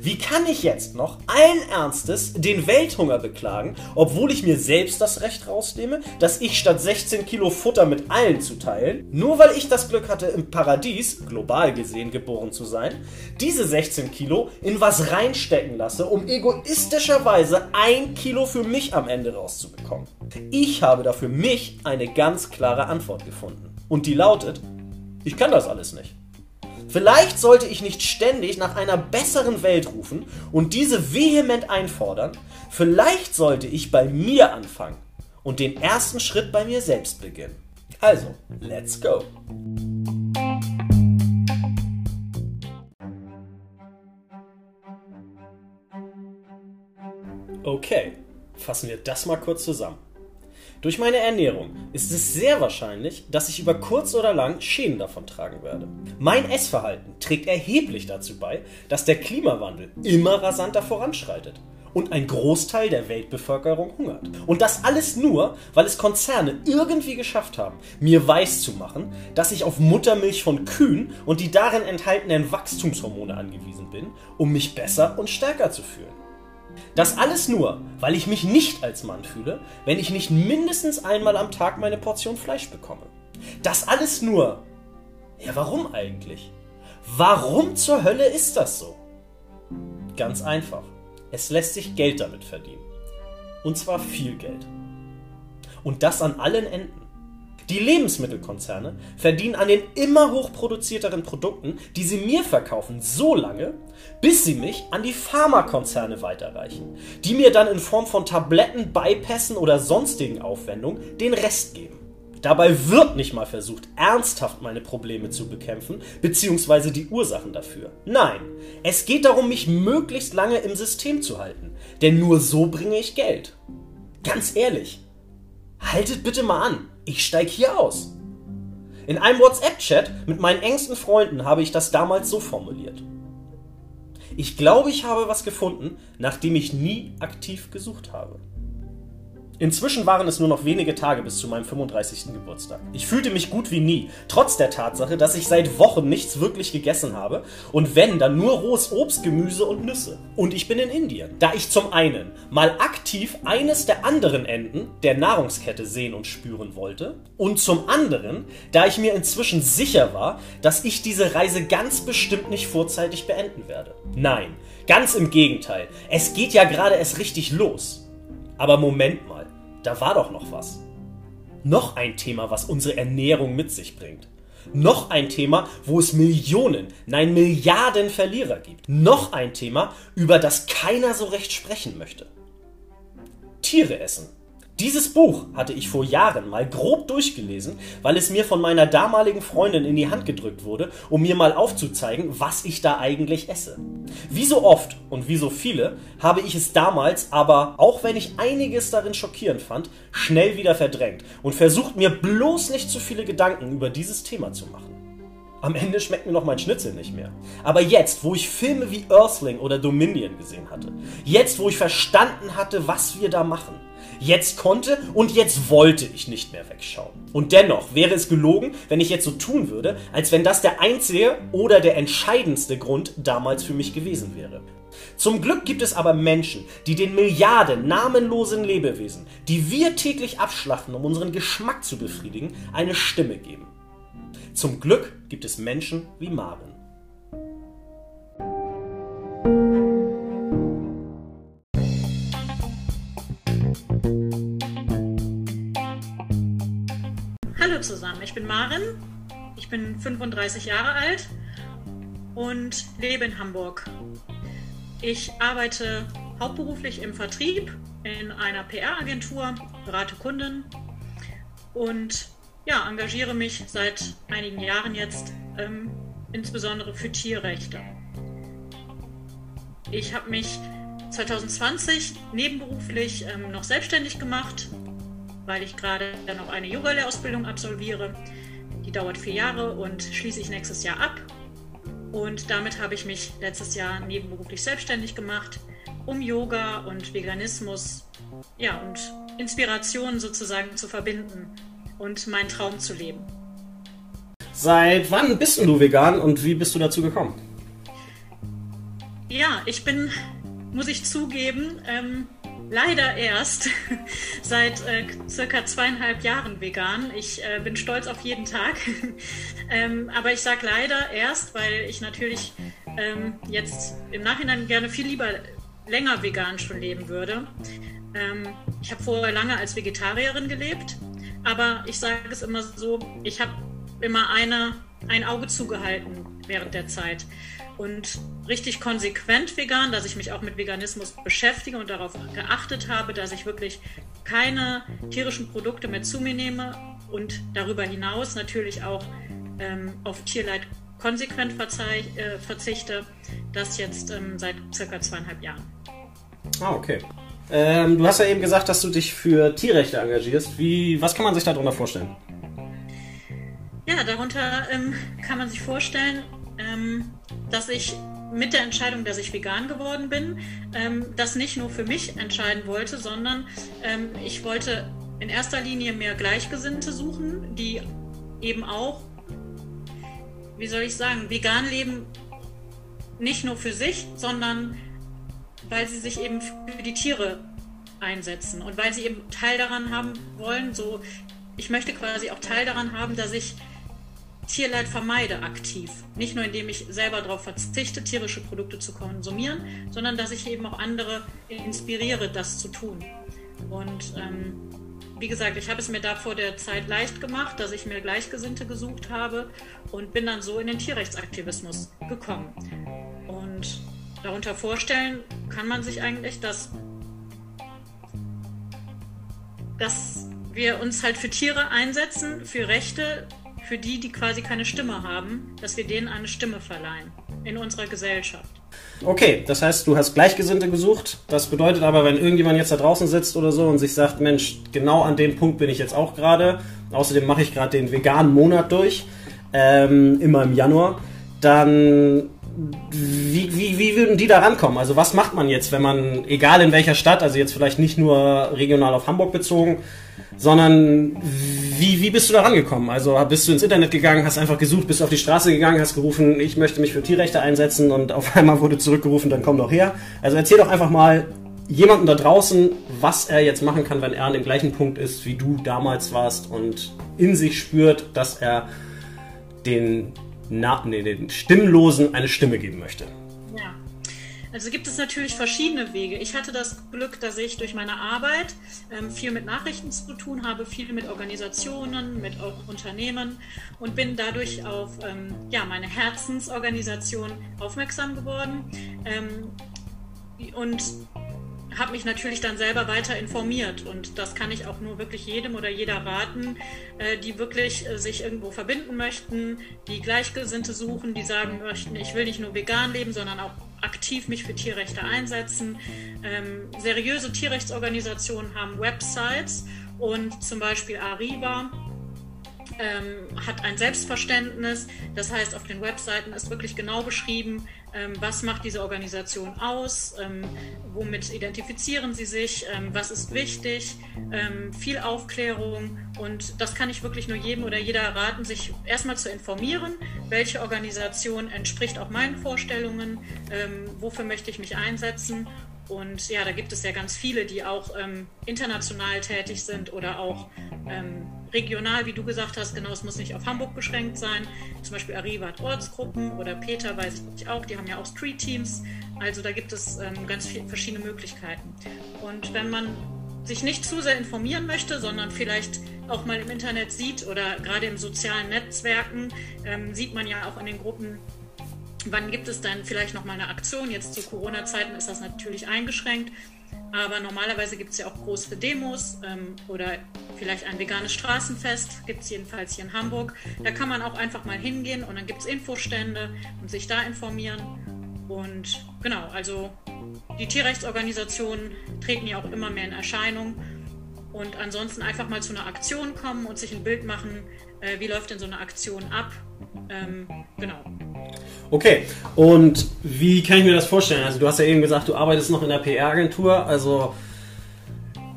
Wie kann ich jetzt noch allen Ernstes den Welthunger beklagen, obwohl ich mir selbst das Recht rausnehme, dass ich statt 16 Kilo Futter mit allen zu teilen, nur weil ich das Glück hatte, im Paradies, global gesehen, geboren zu sein, diese 16 Kilo in was reinstecken lasse, um egoistischerweise 1 Kilo für mich am Ende rauszubekommen? Ich habe da für mich eine ganz klare Antwort gefunden. Und die lautet: Ich kann das alles nicht. Vielleicht sollte ich nicht ständig nach einer besseren Welt rufen und diese vehement einfordern. Vielleicht sollte ich bei mir anfangen und den ersten Schritt bei mir selbst beginnen. Also, let's go! Okay, fassen wir das mal kurz zusammen. Durch meine Ernährung ist es sehr wahrscheinlich, dass ich über kurz oder lang Schäden davon tragen werde. Mein Essverhalten trägt erheblich dazu bei, dass der Klimawandel immer rasanter voranschreitet und ein Großteil der Weltbevölkerung hungert. Und das alles nur, weil es Konzerne irgendwie geschafft haben, mir weiszumachen, dass ich auf Muttermilch von Kühen und die darin enthaltenen Wachstumshormone angewiesen bin, um mich besser und stärker zu fühlen. Das alles nur, weil ich mich nicht als Mann fühle, wenn ich nicht mindestens einmal am Tag meine Portion Fleisch bekomme. Das alles nur... Ja, warum eigentlich? Warum zur Hölle ist das so? Ganz einfach. Es lässt sich Geld damit verdienen. Und zwar viel Geld. Und das an allen Enden. Die Lebensmittelkonzerne verdienen an den immer hochproduzierteren Produkten, die sie mir verkaufen, so lange, bis sie mich an die Pharmakonzerne weiterreichen, die mir dann in Form von Tabletten, Bypässen oder sonstigen Aufwendungen den Rest geben. Dabei wird nicht mal versucht, ernsthaft meine Probleme zu bekämpfen, beziehungsweise die Ursachen dafür. Nein, es geht darum, mich möglichst lange im System zu halten, denn nur so bringe ich Geld. Ganz ehrlich, haltet bitte mal an, ich steige hier aus. In einem WhatsApp-Chat mit meinen engsten Freunden habe ich das damals so formuliert. Ich glaube, ich habe was gefunden, nach dem ich nie aktiv gesucht habe. Inzwischen waren es nur noch wenige Tage bis zu meinem 35. Geburtstag. Ich fühlte mich gut wie nie, trotz der Tatsache, dass ich seit Wochen nichts wirklich gegessen habe und wenn, dann nur rohes Obst, Gemüse und Nüsse. Und ich bin in Indien, da ich zum einen mal aktiv eines der anderen Enden der Nahrungskette sehen und spüren wollte und zum anderen, da ich mir inzwischen sicher war, dass ich diese Reise ganz bestimmt nicht vorzeitig beenden werde. Nein, ganz im Gegenteil, es geht ja gerade erst richtig los. Aber Moment mal. Da war doch noch was. Noch ein Thema, was unsere Ernährung mit sich bringt. Noch ein Thema, wo es Millionen, nein Milliarden Verlierer gibt. Noch ein Thema, über das keiner so recht sprechen möchte. Tiere essen. Dieses Buch hatte ich vor Jahren mal grob durchgelesen, weil es mir von meiner damaligen Freundin in die Hand gedrückt wurde, um mir mal aufzuzeigen, was ich da eigentlich esse. Wie so oft und wie so viele habe ich es damals aber, auch wenn ich einiges darin schockierend fand, schnell wieder verdrängt und versucht, mir bloß nicht zu viele Gedanken über dieses Thema zu machen. Am Ende schmeckt mir noch mein Schnitzel nicht mehr. Aber jetzt, wo ich Filme wie Earthling oder Dominion gesehen hatte, jetzt, wo ich verstanden hatte, was wir da machen, jetzt konnte und jetzt wollte ich nicht mehr wegschauen. Und dennoch wäre es gelogen, wenn ich jetzt so tun würde, als wenn das der einzige oder der entscheidendste Grund damals für mich gewesen wäre. Zum Glück gibt es aber Menschen, die den Milliarden namenlosen Lebewesen, die wir täglich abschlachten, um unseren Geschmack zu befriedigen, eine Stimme geben. Zum Glück gibt es Menschen wie Maren. Zusammen. Ich bin Maren, ich bin 35 Jahre alt und lebe in Hamburg. Ich arbeite hauptberuflich im Vertrieb in einer PR-Agentur, berate Kunden und ja, engagiere mich seit einigen Jahren jetzt insbesondere für Tierrechte. Ich habe mich 2020 nebenberuflich noch selbstständig gemacht, weil ich gerade dann noch eine Yoga-Lehrausbildung absolviere. Die dauert 4 Jahre und schließe ich nächstes Jahr ab. Und damit habe ich mich letztes Jahr nebenberuflich selbstständig gemacht, um Yoga und Veganismus, ja, und Inspirationen sozusagen zu verbinden und meinen Traum zu leben. Seit wann bist du vegan und wie bist du dazu gekommen? Ja, ich bin, muss ich zugeben, leider erst seit circa 2,5 Jahren vegan. Ich bin stolz auf jeden Tag, aber ich sage leider erst, weil ich natürlich jetzt im Nachhinein gerne viel lieber länger vegan schon leben würde. Ich habe vorher lange als Vegetarierin gelebt, aber ich sage es immer so, ich habe immer ein Auge zugehalten während der Zeit. Und richtig konsequent vegan, dass ich mich auch mit Veganismus beschäftige und darauf geachtet habe, dass ich wirklich keine tierischen Produkte mehr zu mir nehme und darüber hinaus natürlich auch auf Tierleid konsequent verzichte. Das jetzt seit circa 2,5 Jahren. Ah, okay. Du hast ja eben gesagt, dass du dich für Tierrechte engagierst. Was kann man sich darunter vorstellen? Ja, darunter kann man sich vorstellen, dass ich mit der Entscheidung, dass ich vegan geworden bin, das nicht nur für mich entscheiden wollte, sondern ich wollte in erster Linie mehr Gleichgesinnte suchen, die eben auch, wie soll ich sagen, vegan leben, nicht nur für sich, sondern weil sie sich eben für die Tiere einsetzen und weil sie eben Teil daran haben wollen. So, ich möchte quasi auch Teil daran haben, dass ich Tierleid vermeide aktiv. Nicht nur, indem ich selber darauf verzichte, tierische Produkte zu konsumieren, sondern dass ich eben auch andere inspiriere, das zu tun. Und wie gesagt, ich habe es mir da vor der Zeit leicht gemacht, dass ich mir Gleichgesinnte gesucht habe und bin dann so in den Tierrechtsaktivismus gekommen. Und darunter vorstellen kann man sich eigentlich, dass wir uns halt für Tiere einsetzen, für Rechte, für die, die quasi keine Stimme haben, dass wir denen eine Stimme verleihen in unserer Gesellschaft. Okay, das heißt, du hast Gleichgesinnte gesucht. Das bedeutet aber, wenn irgendjemand jetzt da draußen sitzt oder so und sich sagt, Mensch, genau an dem Punkt bin ich jetzt auch gerade, außerdem mache ich gerade den veganen Monat durch, immer im Januar, dann wie würden die da rankommen? Also was macht man jetzt, wenn man, egal in welcher Stadt, also jetzt vielleicht nicht nur regional auf Hamburg bezogen, sondern wie bist du da rangekommen? Also bist du ins Internet gegangen, hast einfach gesucht, bist auf die Straße gegangen, hast gerufen, ich möchte mich für Tierrechte einsetzen und auf einmal wurde zurückgerufen, dann komm doch her. Also erzähl doch einfach mal jemandem da draußen, was er jetzt machen kann, wenn er an dem gleichen Punkt ist, wie du damals warst und in sich spürt, dass er den Stimmlosen eine Stimme geben möchte. Ja, also gibt es natürlich verschiedene Wege. Ich hatte das Glück, dass ich durch meine Arbeit viel mit Nachrichten zu tun habe, viel mit Organisationen, mit auch Unternehmen und bin dadurch auf meine Herzensorganisation aufmerksam geworden und habe mich natürlich dann selber weiter informiert und das kann ich auch nur wirklich jedem oder jeder raten, die wirklich sich irgendwo verbinden möchten, die Gleichgesinnte suchen, die sagen möchten, ich will nicht nur vegan leben, sondern auch aktiv mich für Tierrechte einsetzen. Seriöse Tierrechtsorganisationen haben Websites und zum Beispiel Ariba hat ein Selbstverständnis, das heißt, auf den Webseiten ist wirklich genau beschrieben, was macht diese Organisation aus, womit identifizieren sie sich, was ist wichtig, viel Aufklärung und das kann ich wirklich nur jedem oder jeder raten, sich erstmal zu informieren, welche Organisation entspricht auch meinen Vorstellungen, wofür möchte ich mich einsetzen. Und ja, da gibt es ja ganz viele, die auch international tätig sind oder auch regional, wie du gesagt hast, genau, es muss nicht auf Hamburg beschränkt sein. Zum Beispiel Ariba hat Ortsgruppen oder Peter, weiß ich auch, die haben ja auch Street-Teams. Also da gibt es ganz viele verschiedene Möglichkeiten. Und wenn man sich nicht zu sehr informieren möchte, sondern vielleicht auch mal im Internet sieht oder gerade in sozialen Netzwerken, sieht man ja auch in den Gruppen, wann gibt es dann vielleicht nochmal eine Aktion? Jetzt zu Corona-Zeiten ist das natürlich eingeschränkt, aber normalerweise gibt es ja auch große Demos oder vielleicht ein veganes Straßenfest, gibt es jedenfalls hier in Hamburg. Da kann man auch einfach mal hingehen und dann gibt es Infostände und sich da informieren. Und genau, also die Tierrechtsorganisationen treten ja auch immer mehr in Erscheinung. Und ansonsten einfach mal zu einer Aktion kommen und sich ein Bild machen, wie läuft denn so eine Aktion ab? Genau. Okay, und wie kann ich mir das vorstellen? Also du hast ja eben gesagt, du arbeitest noch in der PR-Agentur, also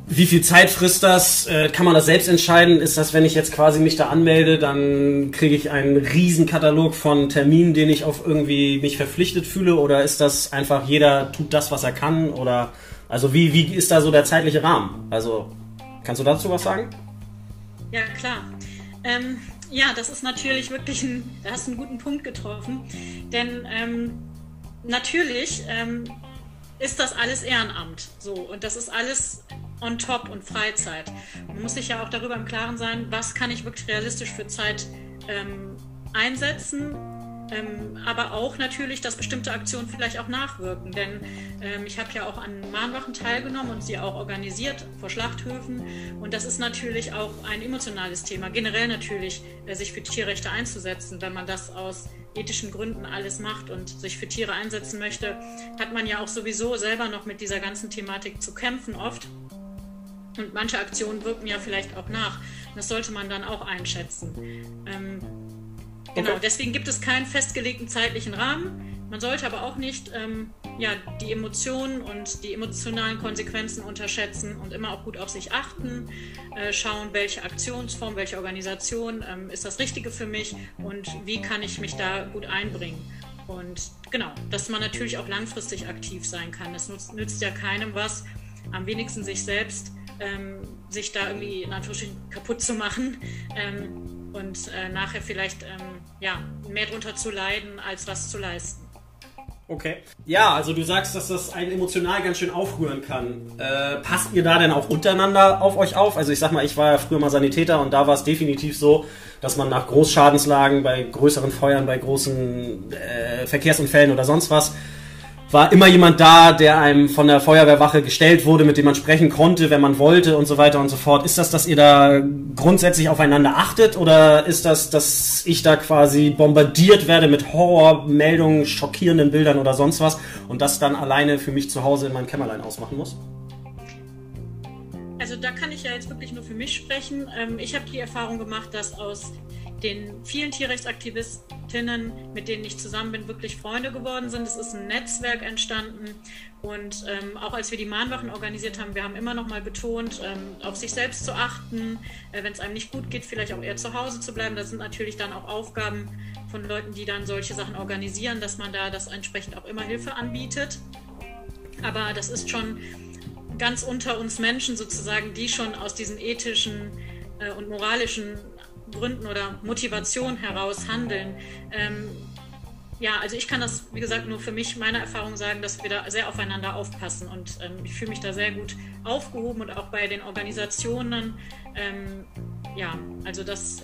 wie viel Zeit frisst das? Kann man das selbst entscheiden? Ist das, wenn ich jetzt quasi mich da anmelde, dann kriege ich einen riesen Katalog von Terminen, den ich auf irgendwie mich verpflichtet fühle? Oder ist das einfach, jeder tut das, was er kann? Oder also wie ist da so der zeitliche Rahmen? Also kannst du dazu was sagen? Ja, klar. Ja, das ist natürlich wirklich da hast du einen guten Punkt getroffen, denn natürlich ist das alles Ehrenamt so und das ist alles on top und Freizeit. Man muss sich ja auch darüber im Klaren sein, was kann ich wirklich realistisch für Zeit einsetzen, aber auch natürlich, dass bestimmte Aktionen vielleicht auch nachwirken, denn ich habe ja auch an Mahnwachen teilgenommen und sie auch organisiert vor Schlachthöfen und das ist natürlich auch ein emotionales Thema, generell natürlich sich für Tierrechte einzusetzen, wenn man das aus ethischen Gründen alles macht und sich für Tiere einsetzen möchte, hat man ja auch sowieso selber noch mit dieser ganzen Thematik zu kämpfen oft und manche Aktionen wirken ja vielleicht auch nach, das sollte man dann auch einschätzen. Genau, deswegen gibt es keinen festgelegten zeitlichen Rahmen. Man sollte aber auch nicht die Emotionen und die emotionalen Konsequenzen unterschätzen und immer auch gut auf sich achten, schauen, welche Aktionsform, welche Organisation ist das Richtige für mich und wie kann ich mich da gut einbringen. Und genau, dass man natürlich auch langfristig aktiv sein kann. Es nützt ja keinem was, am wenigsten sich selbst, sich da irgendwie in Anführungsstrichen kaputt zu machen. Und nachher vielleicht mehr drunter zu leiden, als was zu leisten. Okay. Ja, also du sagst, dass das einen emotional ganz schön aufrühren kann. Passt ihr da denn auch untereinander auf euch auf? Also ich sag mal, ich war ja früher mal Sanitäter und da war es definitiv so, dass man nach Großschadenslagen, bei größeren Feuern, bei großen Verkehrsunfällen oder sonst was war immer jemand da, der einem von der Feuerwehrwache gestellt wurde, mit dem man sprechen konnte, wenn man wollte und so weiter und so fort. Ist das, dass ihr da grundsätzlich aufeinander achtet, oder ist das, dass ich da quasi bombardiert werde mit Horrormeldungen, schockierenden Bildern oder sonst was und das dann alleine für mich zu Hause in meinem Kämmerlein ausmachen muss? Also da kann ich ja jetzt wirklich nur für mich sprechen. Ich habe die Erfahrung gemacht, dass aus den vielen Tierrechtsaktivistinnen, mit denen ich zusammen bin, wirklich Freunde geworden sind. Es ist ein Netzwerk entstanden, und auch als wir die Mahnwachen organisiert haben, wir haben immer noch mal betont, auf sich selbst zu achten, wenn es einem nicht gut geht, vielleicht auch eher zu Hause zu bleiben. Das sind natürlich dann auch Aufgaben von Leuten, die dann solche Sachen organisieren, dass man da das entsprechend auch immer Hilfe anbietet. Aber das ist schon ganz unter uns Menschen sozusagen, die schon aus diesen ethischen und moralischen Gründen oder Motivation heraus handeln. Ja, also ich kann das, wie gesagt, nur für mich, meiner Erfahrung sagen, dass wir da sehr aufeinander aufpassen, und ich fühle mich da sehr gut aufgehoben, und auch bei den Organisationen, ja, also dass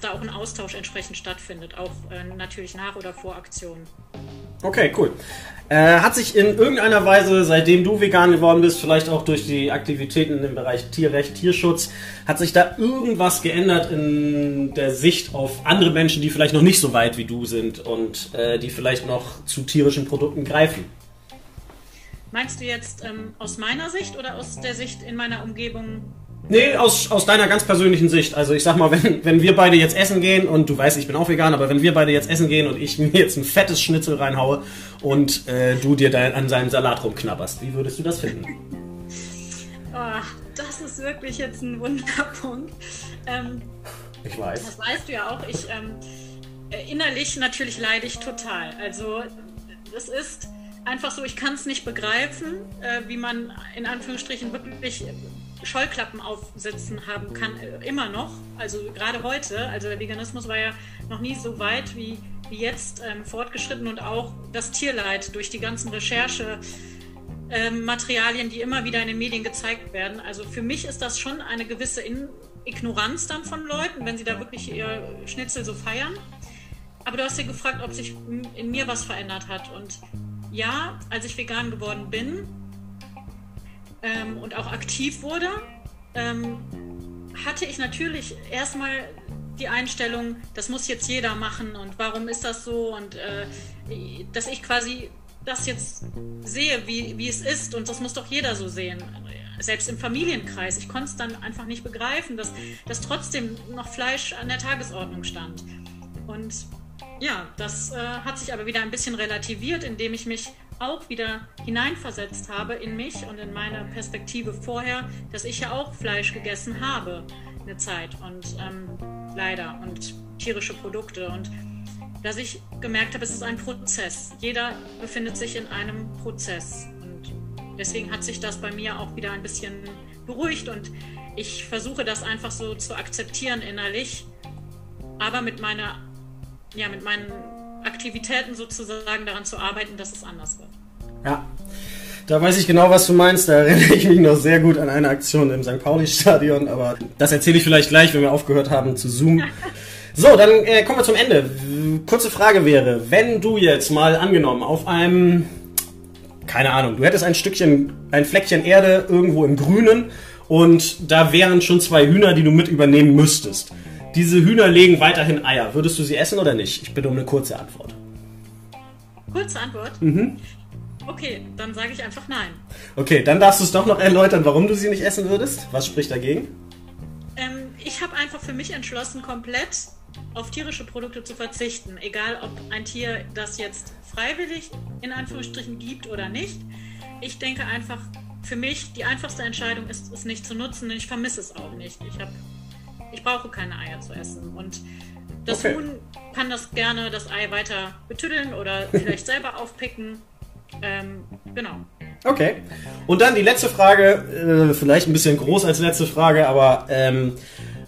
da auch ein Austausch entsprechend stattfindet, auch natürlich nach oder vor Aktionen. Okay, cool. Hat sich in irgendeiner Weise, seitdem du vegan geworden bist, vielleicht auch durch die Aktivitäten im Bereich Tierrecht, Tierschutz, hat sich da irgendwas geändert in der Sicht auf andere Menschen, die vielleicht noch nicht so weit wie du sind und die vielleicht noch zu tierischen Produkten greifen? Meinst du jetzt aus meiner Sicht oder aus der Sicht in meiner Umgebung? Nee, aus deiner ganz persönlichen Sicht. Also ich sag mal, wenn wir beide jetzt essen gehen, und du weißt, ich bin auch vegan, aber wenn wir beide jetzt essen gehen und ich mir jetzt ein fettes Schnitzel reinhaue und du dir da an seinem Salat rumknabberst, wie würdest du das finden? Oh, das ist wirklich jetzt ein Wunderpunkt. Ich weiß. Das weißt du ja auch. Ich innerlich natürlich leide ich total. Also das ist einfach so, ich kann es nicht begreifen, wie man in Anführungsstrichen wirklich Scheuklappen aufsitzen haben kann, immer noch, also gerade heute. Also der Veganismus war ja noch nie so weit wie jetzt fortgeschritten, und auch das Tierleid durch die ganzen Recherchematerialien, die immer wieder in den Medien gezeigt werden. Also für mich ist das schon eine gewisse Ignoranz dann von Leuten, wenn sie da wirklich ihr Schnitzel so feiern. Aber du hast ja gefragt, ob sich in mir was verändert hat, und ja, als ich vegan geworden bin, und auch aktiv wurde, hatte ich natürlich erstmal die Einstellung, das muss jetzt jeder machen, und warum ist das so, und dass ich quasi das jetzt sehe, wie es ist, und das muss doch jeder so sehen, selbst im Familienkreis. Ich konnte es dann einfach nicht begreifen, dass trotzdem noch Fleisch an der Tagesordnung stand. Und ja, das hat sich aber wieder ein bisschen relativiert, indem ich mich auch wieder hineinversetzt habe in mich und in meine Perspektive vorher, dass ich ja auch Fleisch gegessen habe eine Zeit, und leider, und tierische Produkte, und dass ich gemerkt habe, es ist ein Prozess. Jeder befindet sich in einem Prozess, und deswegen hat sich das bei mir auch wieder ein bisschen beruhigt, und ich versuche das einfach so zu akzeptieren innerlich, aber mit meinen Aktivitäten sozusagen daran zu arbeiten, dass es anders wird. Ja, da weiß ich genau, was du meinst. Da erinnere ich mich noch sehr gut an eine Aktion im St. Pauli-Stadion, aber das erzähle ich vielleicht gleich, wenn wir aufgehört haben zu zoomen. So, dann kommen wir zum Ende. Kurze Frage wäre, wenn du jetzt mal angenommen auf einem, keine Ahnung, du hättest ein Fleckchen Erde irgendwo im Grünen, und da wären schon 2 Hühner, die du mit übernehmen müsstest. Diese Hühner legen weiterhin Eier. Würdest du sie essen oder nicht? Ich bitte um eine kurze Antwort. Kurze Antwort? Mhm. Okay, dann sage ich einfach nein. Okay, dann darfst du es doch noch erläutern, warum du sie nicht essen würdest. Was spricht dagegen? Ich habe einfach für mich entschlossen, komplett auf tierische Produkte zu verzichten. Egal, ob ein Tier das jetzt freiwillig in Anführungsstrichen gibt oder nicht. Ich denke einfach, für mich die einfachste Entscheidung ist, es nicht zu nutzen. Ich vermisse es auch nicht. Ich brauche keine Eier zu essen, und das okay. Huhn kann das gerne, das Ei weiter betüddeln oder vielleicht selber aufpicken. Genau. Okay. Und dann die letzte Frage, vielleicht ein bisschen groß als letzte Frage, aber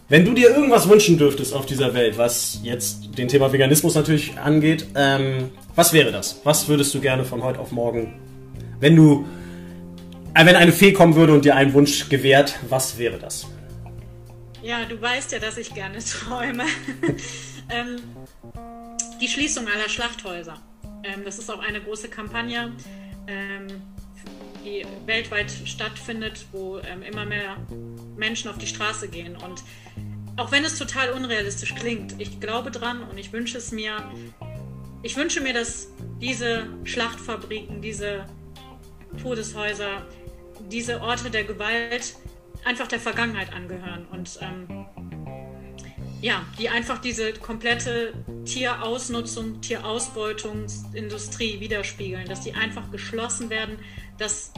wenn du dir irgendwas wünschen dürftest auf dieser Welt, was jetzt den Thema Veganismus natürlich angeht, was wäre das? Was würdest du gerne von heute auf morgen, wenn eine Fee kommen würde und dir einen Wunsch gewährt, was wäre das? Ja, du weißt ja, dass ich gerne träume. Die Schließung aller Schlachthäuser. Das ist auch eine große Kampagne, die weltweit stattfindet, wo immer mehr Menschen auf die Straße gehen. Und auch wenn es total unrealistisch klingt, ich glaube dran und ich wünsche es mir. Ich wünsche mir, dass diese Schlachtfabriken, diese Todeshäuser, diese Orte der Gewalt einfach der Vergangenheit angehören und die einfach diese komplette Tierausnutzung, Tierausbeutungsindustrie widerspiegeln, dass die einfach geschlossen werden, dass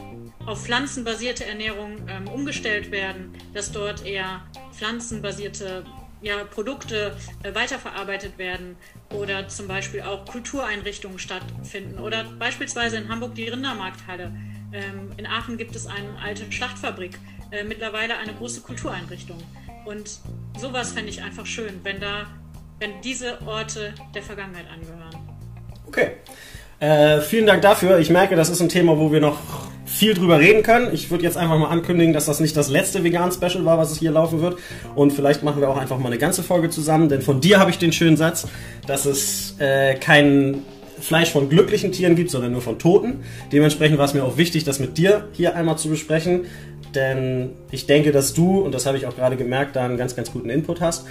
auf pflanzenbasierte Ernährung umgestellt werden, dass dort eher pflanzenbasierte Produkte weiterverarbeitet werden oder zum Beispiel auch Kultureinrichtungen stattfinden oder beispielsweise in Hamburg die Rindermarkthalle. In Aachen gibt es eine alte Schlachtfabrik, mittlerweile eine große Kultureinrichtung. Und sowas fände ich einfach schön, wenn diese Orte der Vergangenheit angehören. Okay, vielen Dank dafür. Ich merke, das ist ein Thema, wo wir noch viel drüber reden können. Ich würde jetzt einfach mal ankündigen, dass das nicht das letzte Vegan-Special war, was es hier laufen wird. Und vielleicht machen wir auch einfach mal eine ganze Folge zusammen, denn von dir habe ich den schönen Satz, dass es kein Fleisch von glücklichen Tieren gibt, sondern nur von Toten. Dementsprechend war es mir auch wichtig, das mit dir hier einmal zu besprechen, denn ich denke, dass du, und das habe ich auch gerade gemerkt, da einen ganz, ganz guten Input hast.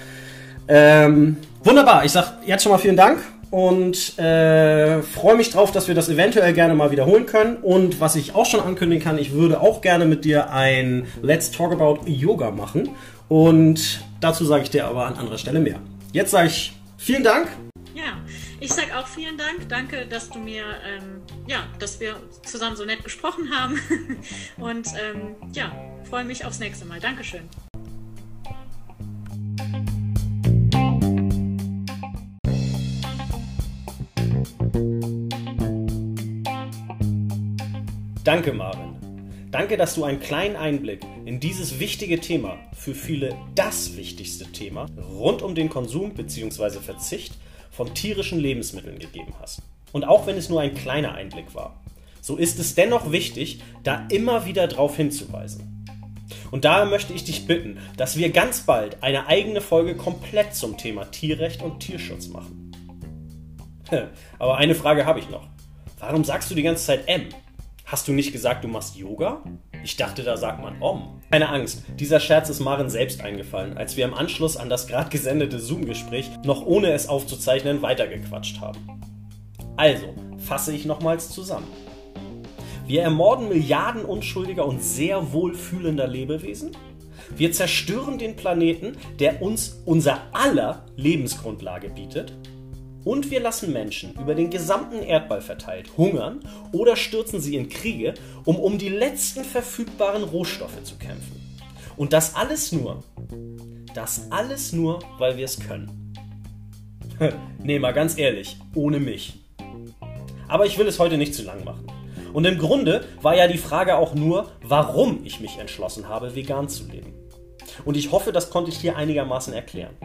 Wunderbar, ich sage jetzt schon mal vielen Dank und freue mich drauf, dass wir das eventuell gerne mal wiederholen können. Und was ich auch schon ankündigen kann, ich würde auch gerne mit dir ein Let's Talk About Yoga machen und dazu sage ich dir aber an anderer Stelle mehr. Jetzt sage ich vielen Dank. Ja, ich sage auch vielen Dank. Danke, dass du mir, dass wir zusammen so nett gesprochen haben. Und freue mich aufs nächste Mal. Dankeschön. Danke, Maren. Danke, dass du einen kleinen Einblick in dieses wichtige Thema, für viele das wichtigste Thema, rund um den Konsum bzw. Verzicht von tierischen Lebensmitteln gegeben hast. Und auch wenn es nur ein kleiner Einblick war, so ist es dennoch wichtig, da immer wieder darauf hinzuweisen. Und daher möchte ich dich bitten, dass wir ganz bald eine eigene Folge komplett zum Thema Tierrecht und Tierschutz machen. Aber eine Frage habe ich noch. Warum sagst du die ganze Zeit M? Hast du nicht gesagt, du machst Yoga? Ich dachte, da sagt man Om. Keine Angst, dieser Scherz ist Maren selbst eingefallen, als wir im Anschluss an das gerade gesendete Zoom-Gespräch noch ohne es aufzuzeichnen weitergequatscht haben. Also, fasse ich nochmals zusammen. Wir ermorden Milliarden unschuldiger und sehr wohlfühlender Lebewesen. Wir zerstören den Planeten, der uns unser aller Lebensgrundlage bietet. Und wir lassen Menschen über den gesamten Erdball verteilt hungern oder stürzen sie in Kriege, um die letzten verfügbaren Rohstoffe zu kämpfen. Und das alles nur, weil wir es können. Nee, mal ganz ehrlich, ohne mich. Aber ich will es heute nicht zu lang machen. Und im Grunde war ja die Frage auch nur, warum ich mich entschlossen habe, vegan zu leben. Und ich hoffe, das konnte ich hier einigermaßen erklären.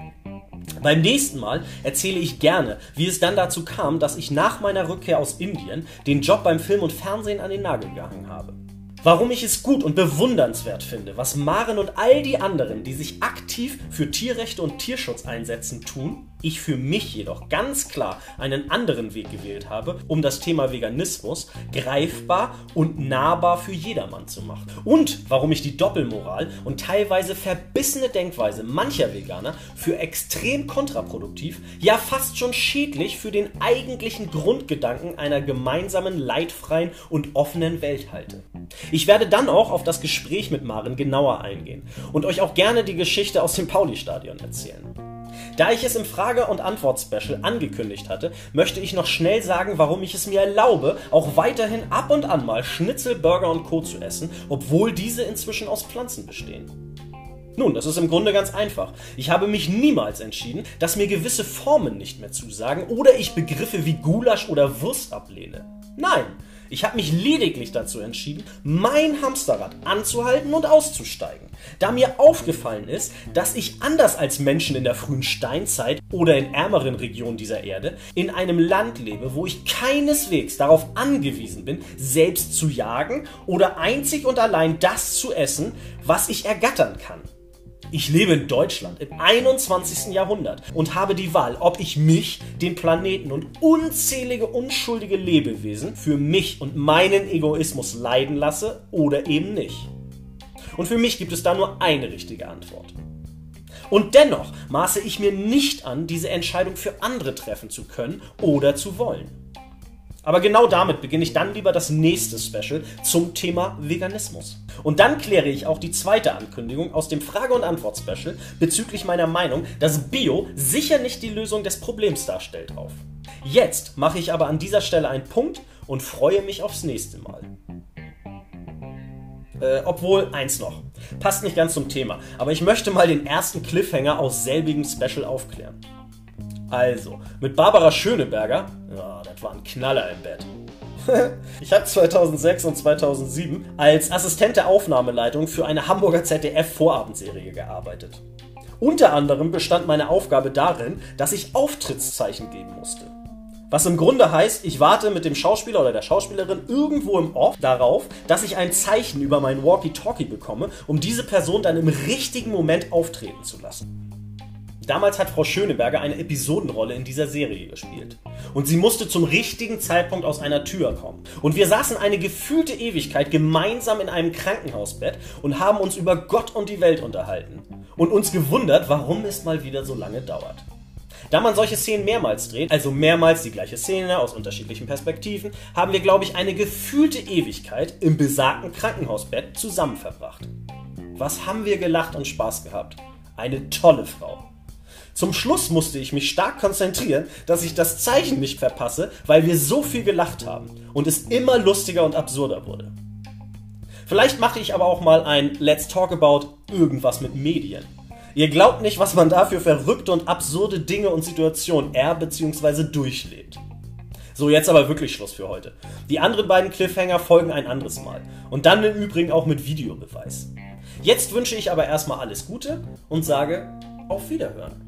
Beim nächsten Mal erzähle ich gerne, wie es dann dazu kam, dass ich nach meiner Rückkehr aus Indien den Job beim Film und Fernsehen an den Nagel gehangen habe. Warum ich es gut und bewundernswert finde, was Maren und all die anderen, die sich aktiv für Tierrechte und Tierschutz einsetzen, tun. Ich für mich jedoch ganz klar einen anderen Weg gewählt habe, um das Thema Veganismus greifbar und nahbar für jedermann zu machen. Und warum ich die Doppelmoral und teilweise verbissene Denkweise mancher Veganer für extrem kontraproduktiv, ja fast schon schädlich für den eigentlichen Grundgedanken einer gemeinsamen, leidfreien und offenen Welt halte. Ich werde dann auch auf das Gespräch mit Maren genauer eingehen und euch auch gerne die Geschichte aus dem St. Pauli-Stadion erzählen. Da ich es im Frage- und Antwort-Special angekündigt hatte, möchte ich noch schnell sagen, warum ich es mir erlaube, auch weiterhin ab und an mal Schnitzel, Burger und Co. zu essen, obwohl diese inzwischen aus Pflanzen bestehen. Nun, das ist im Grunde ganz einfach. Ich habe mich niemals entschieden, dass mir gewisse Formen nicht mehr zusagen oder ich Begriffe wie Gulasch oder Wurst ablehne. Nein, ich habe mich lediglich dazu entschieden, mein Hamsterrad anzuhalten und auszusteigen, da mir aufgefallen ist, dass ich anders als Menschen in der frühen Steinzeit oder in ärmeren Regionen dieser Erde in einem Land lebe, wo ich keineswegs darauf angewiesen bin, selbst zu jagen oder einzig und allein das zu essen, was ich ergattern kann. Ich lebe in Deutschland im 21. Jahrhundert und habe die Wahl, ob ich mich, den Planeten und unzählige unschuldige Lebewesen für mich und meinen Egoismus leiden lasse oder eben nicht. Und für mich gibt es da nur eine richtige Antwort. Und dennoch maße ich mir nicht an, diese Entscheidung für andere treffen zu können oder zu wollen. Aber genau damit beginne ich dann lieber das nächste Special zum Thema Veganismus. Und dann kläre ich auch die zweite Ankündigung aus dem Frage- und Antwort-Special bezüglich meiner Meinung, dass Bio sicher nicht die Lösung des Problems darstellt, auf. Jetzt mache ich aber an dieser Stelle einen Punkt und freue mich aufs nächste Mal. Obwohl, eins noch. Passt nicht ganz zum Thema, aber ich möchte mal den ersten Cliffhanger aus selbigem Special aufklären. Also, mit Barbara Schöneberger, ja, das war ein Knaller im Bett. Ich habe 2006 und 2007 als Assistent der Aufnahmeleitung für eine Hamburger ZDF-Vorabendserie gearbeitet. Unter anderem bestand meine Aufgabe darin, dass ich Auftrittszeichen geben musste. Was im Grunde heißt, ich warte mit dem Schauspieler oder der Schauspielerin irgendwo im Off darauf, dass ich ein Zeichen über meinen Walkie-Talkie bekomme, um diese Person dann im richtigen Moment auftreten zu lassen. Damals hat Frau Schöneberger eine Episodenrolle in dieser Serie gespielt. Und sie musste zum richtigen Zeitpunkt aus einer Tür kommen. Und wir saßen eine gefühlte Ewigkeit gemeinsam in einem Krankenhausbett und haben uns über Gott und die Welt unterhalten. Und uns gewundert, warum es mal wieder so lange dauert. Da man solche Szenen mehrmals dreht, also mehrmals die gleiche Szene aus unterschiedlichen Perspektiven, haben wir, glaube ich, eine gefühlte Ewigkeit im besagten Krankenhausbett zusammen verbracht. Was haben wir gelacht und Spaß gehabt? Eine tolle Frau. Zum Schluss musste ich mich stark konzentrieren, dass ich das Zeichen nicht verpasse, weil wir so viel gelacht haben und es immer lustiger und absurder wurde. Vielleicht mache ich aber auch mal ein Let's Talk About irgendwas mit Medien. Ihr glaubt nicht, was man da für verrückte und absurde Dinge und Situationen bzw. durchlebt. So, jetzt aber wirklich Schluss für heute. Die anderen beiden Cliffhanger folgen ein anderes Mal. Und dann im Übrigen auch mit Videobeweis. Jetzt wünsche ich aber erstmal alles Gute und sage auf Wiederhören.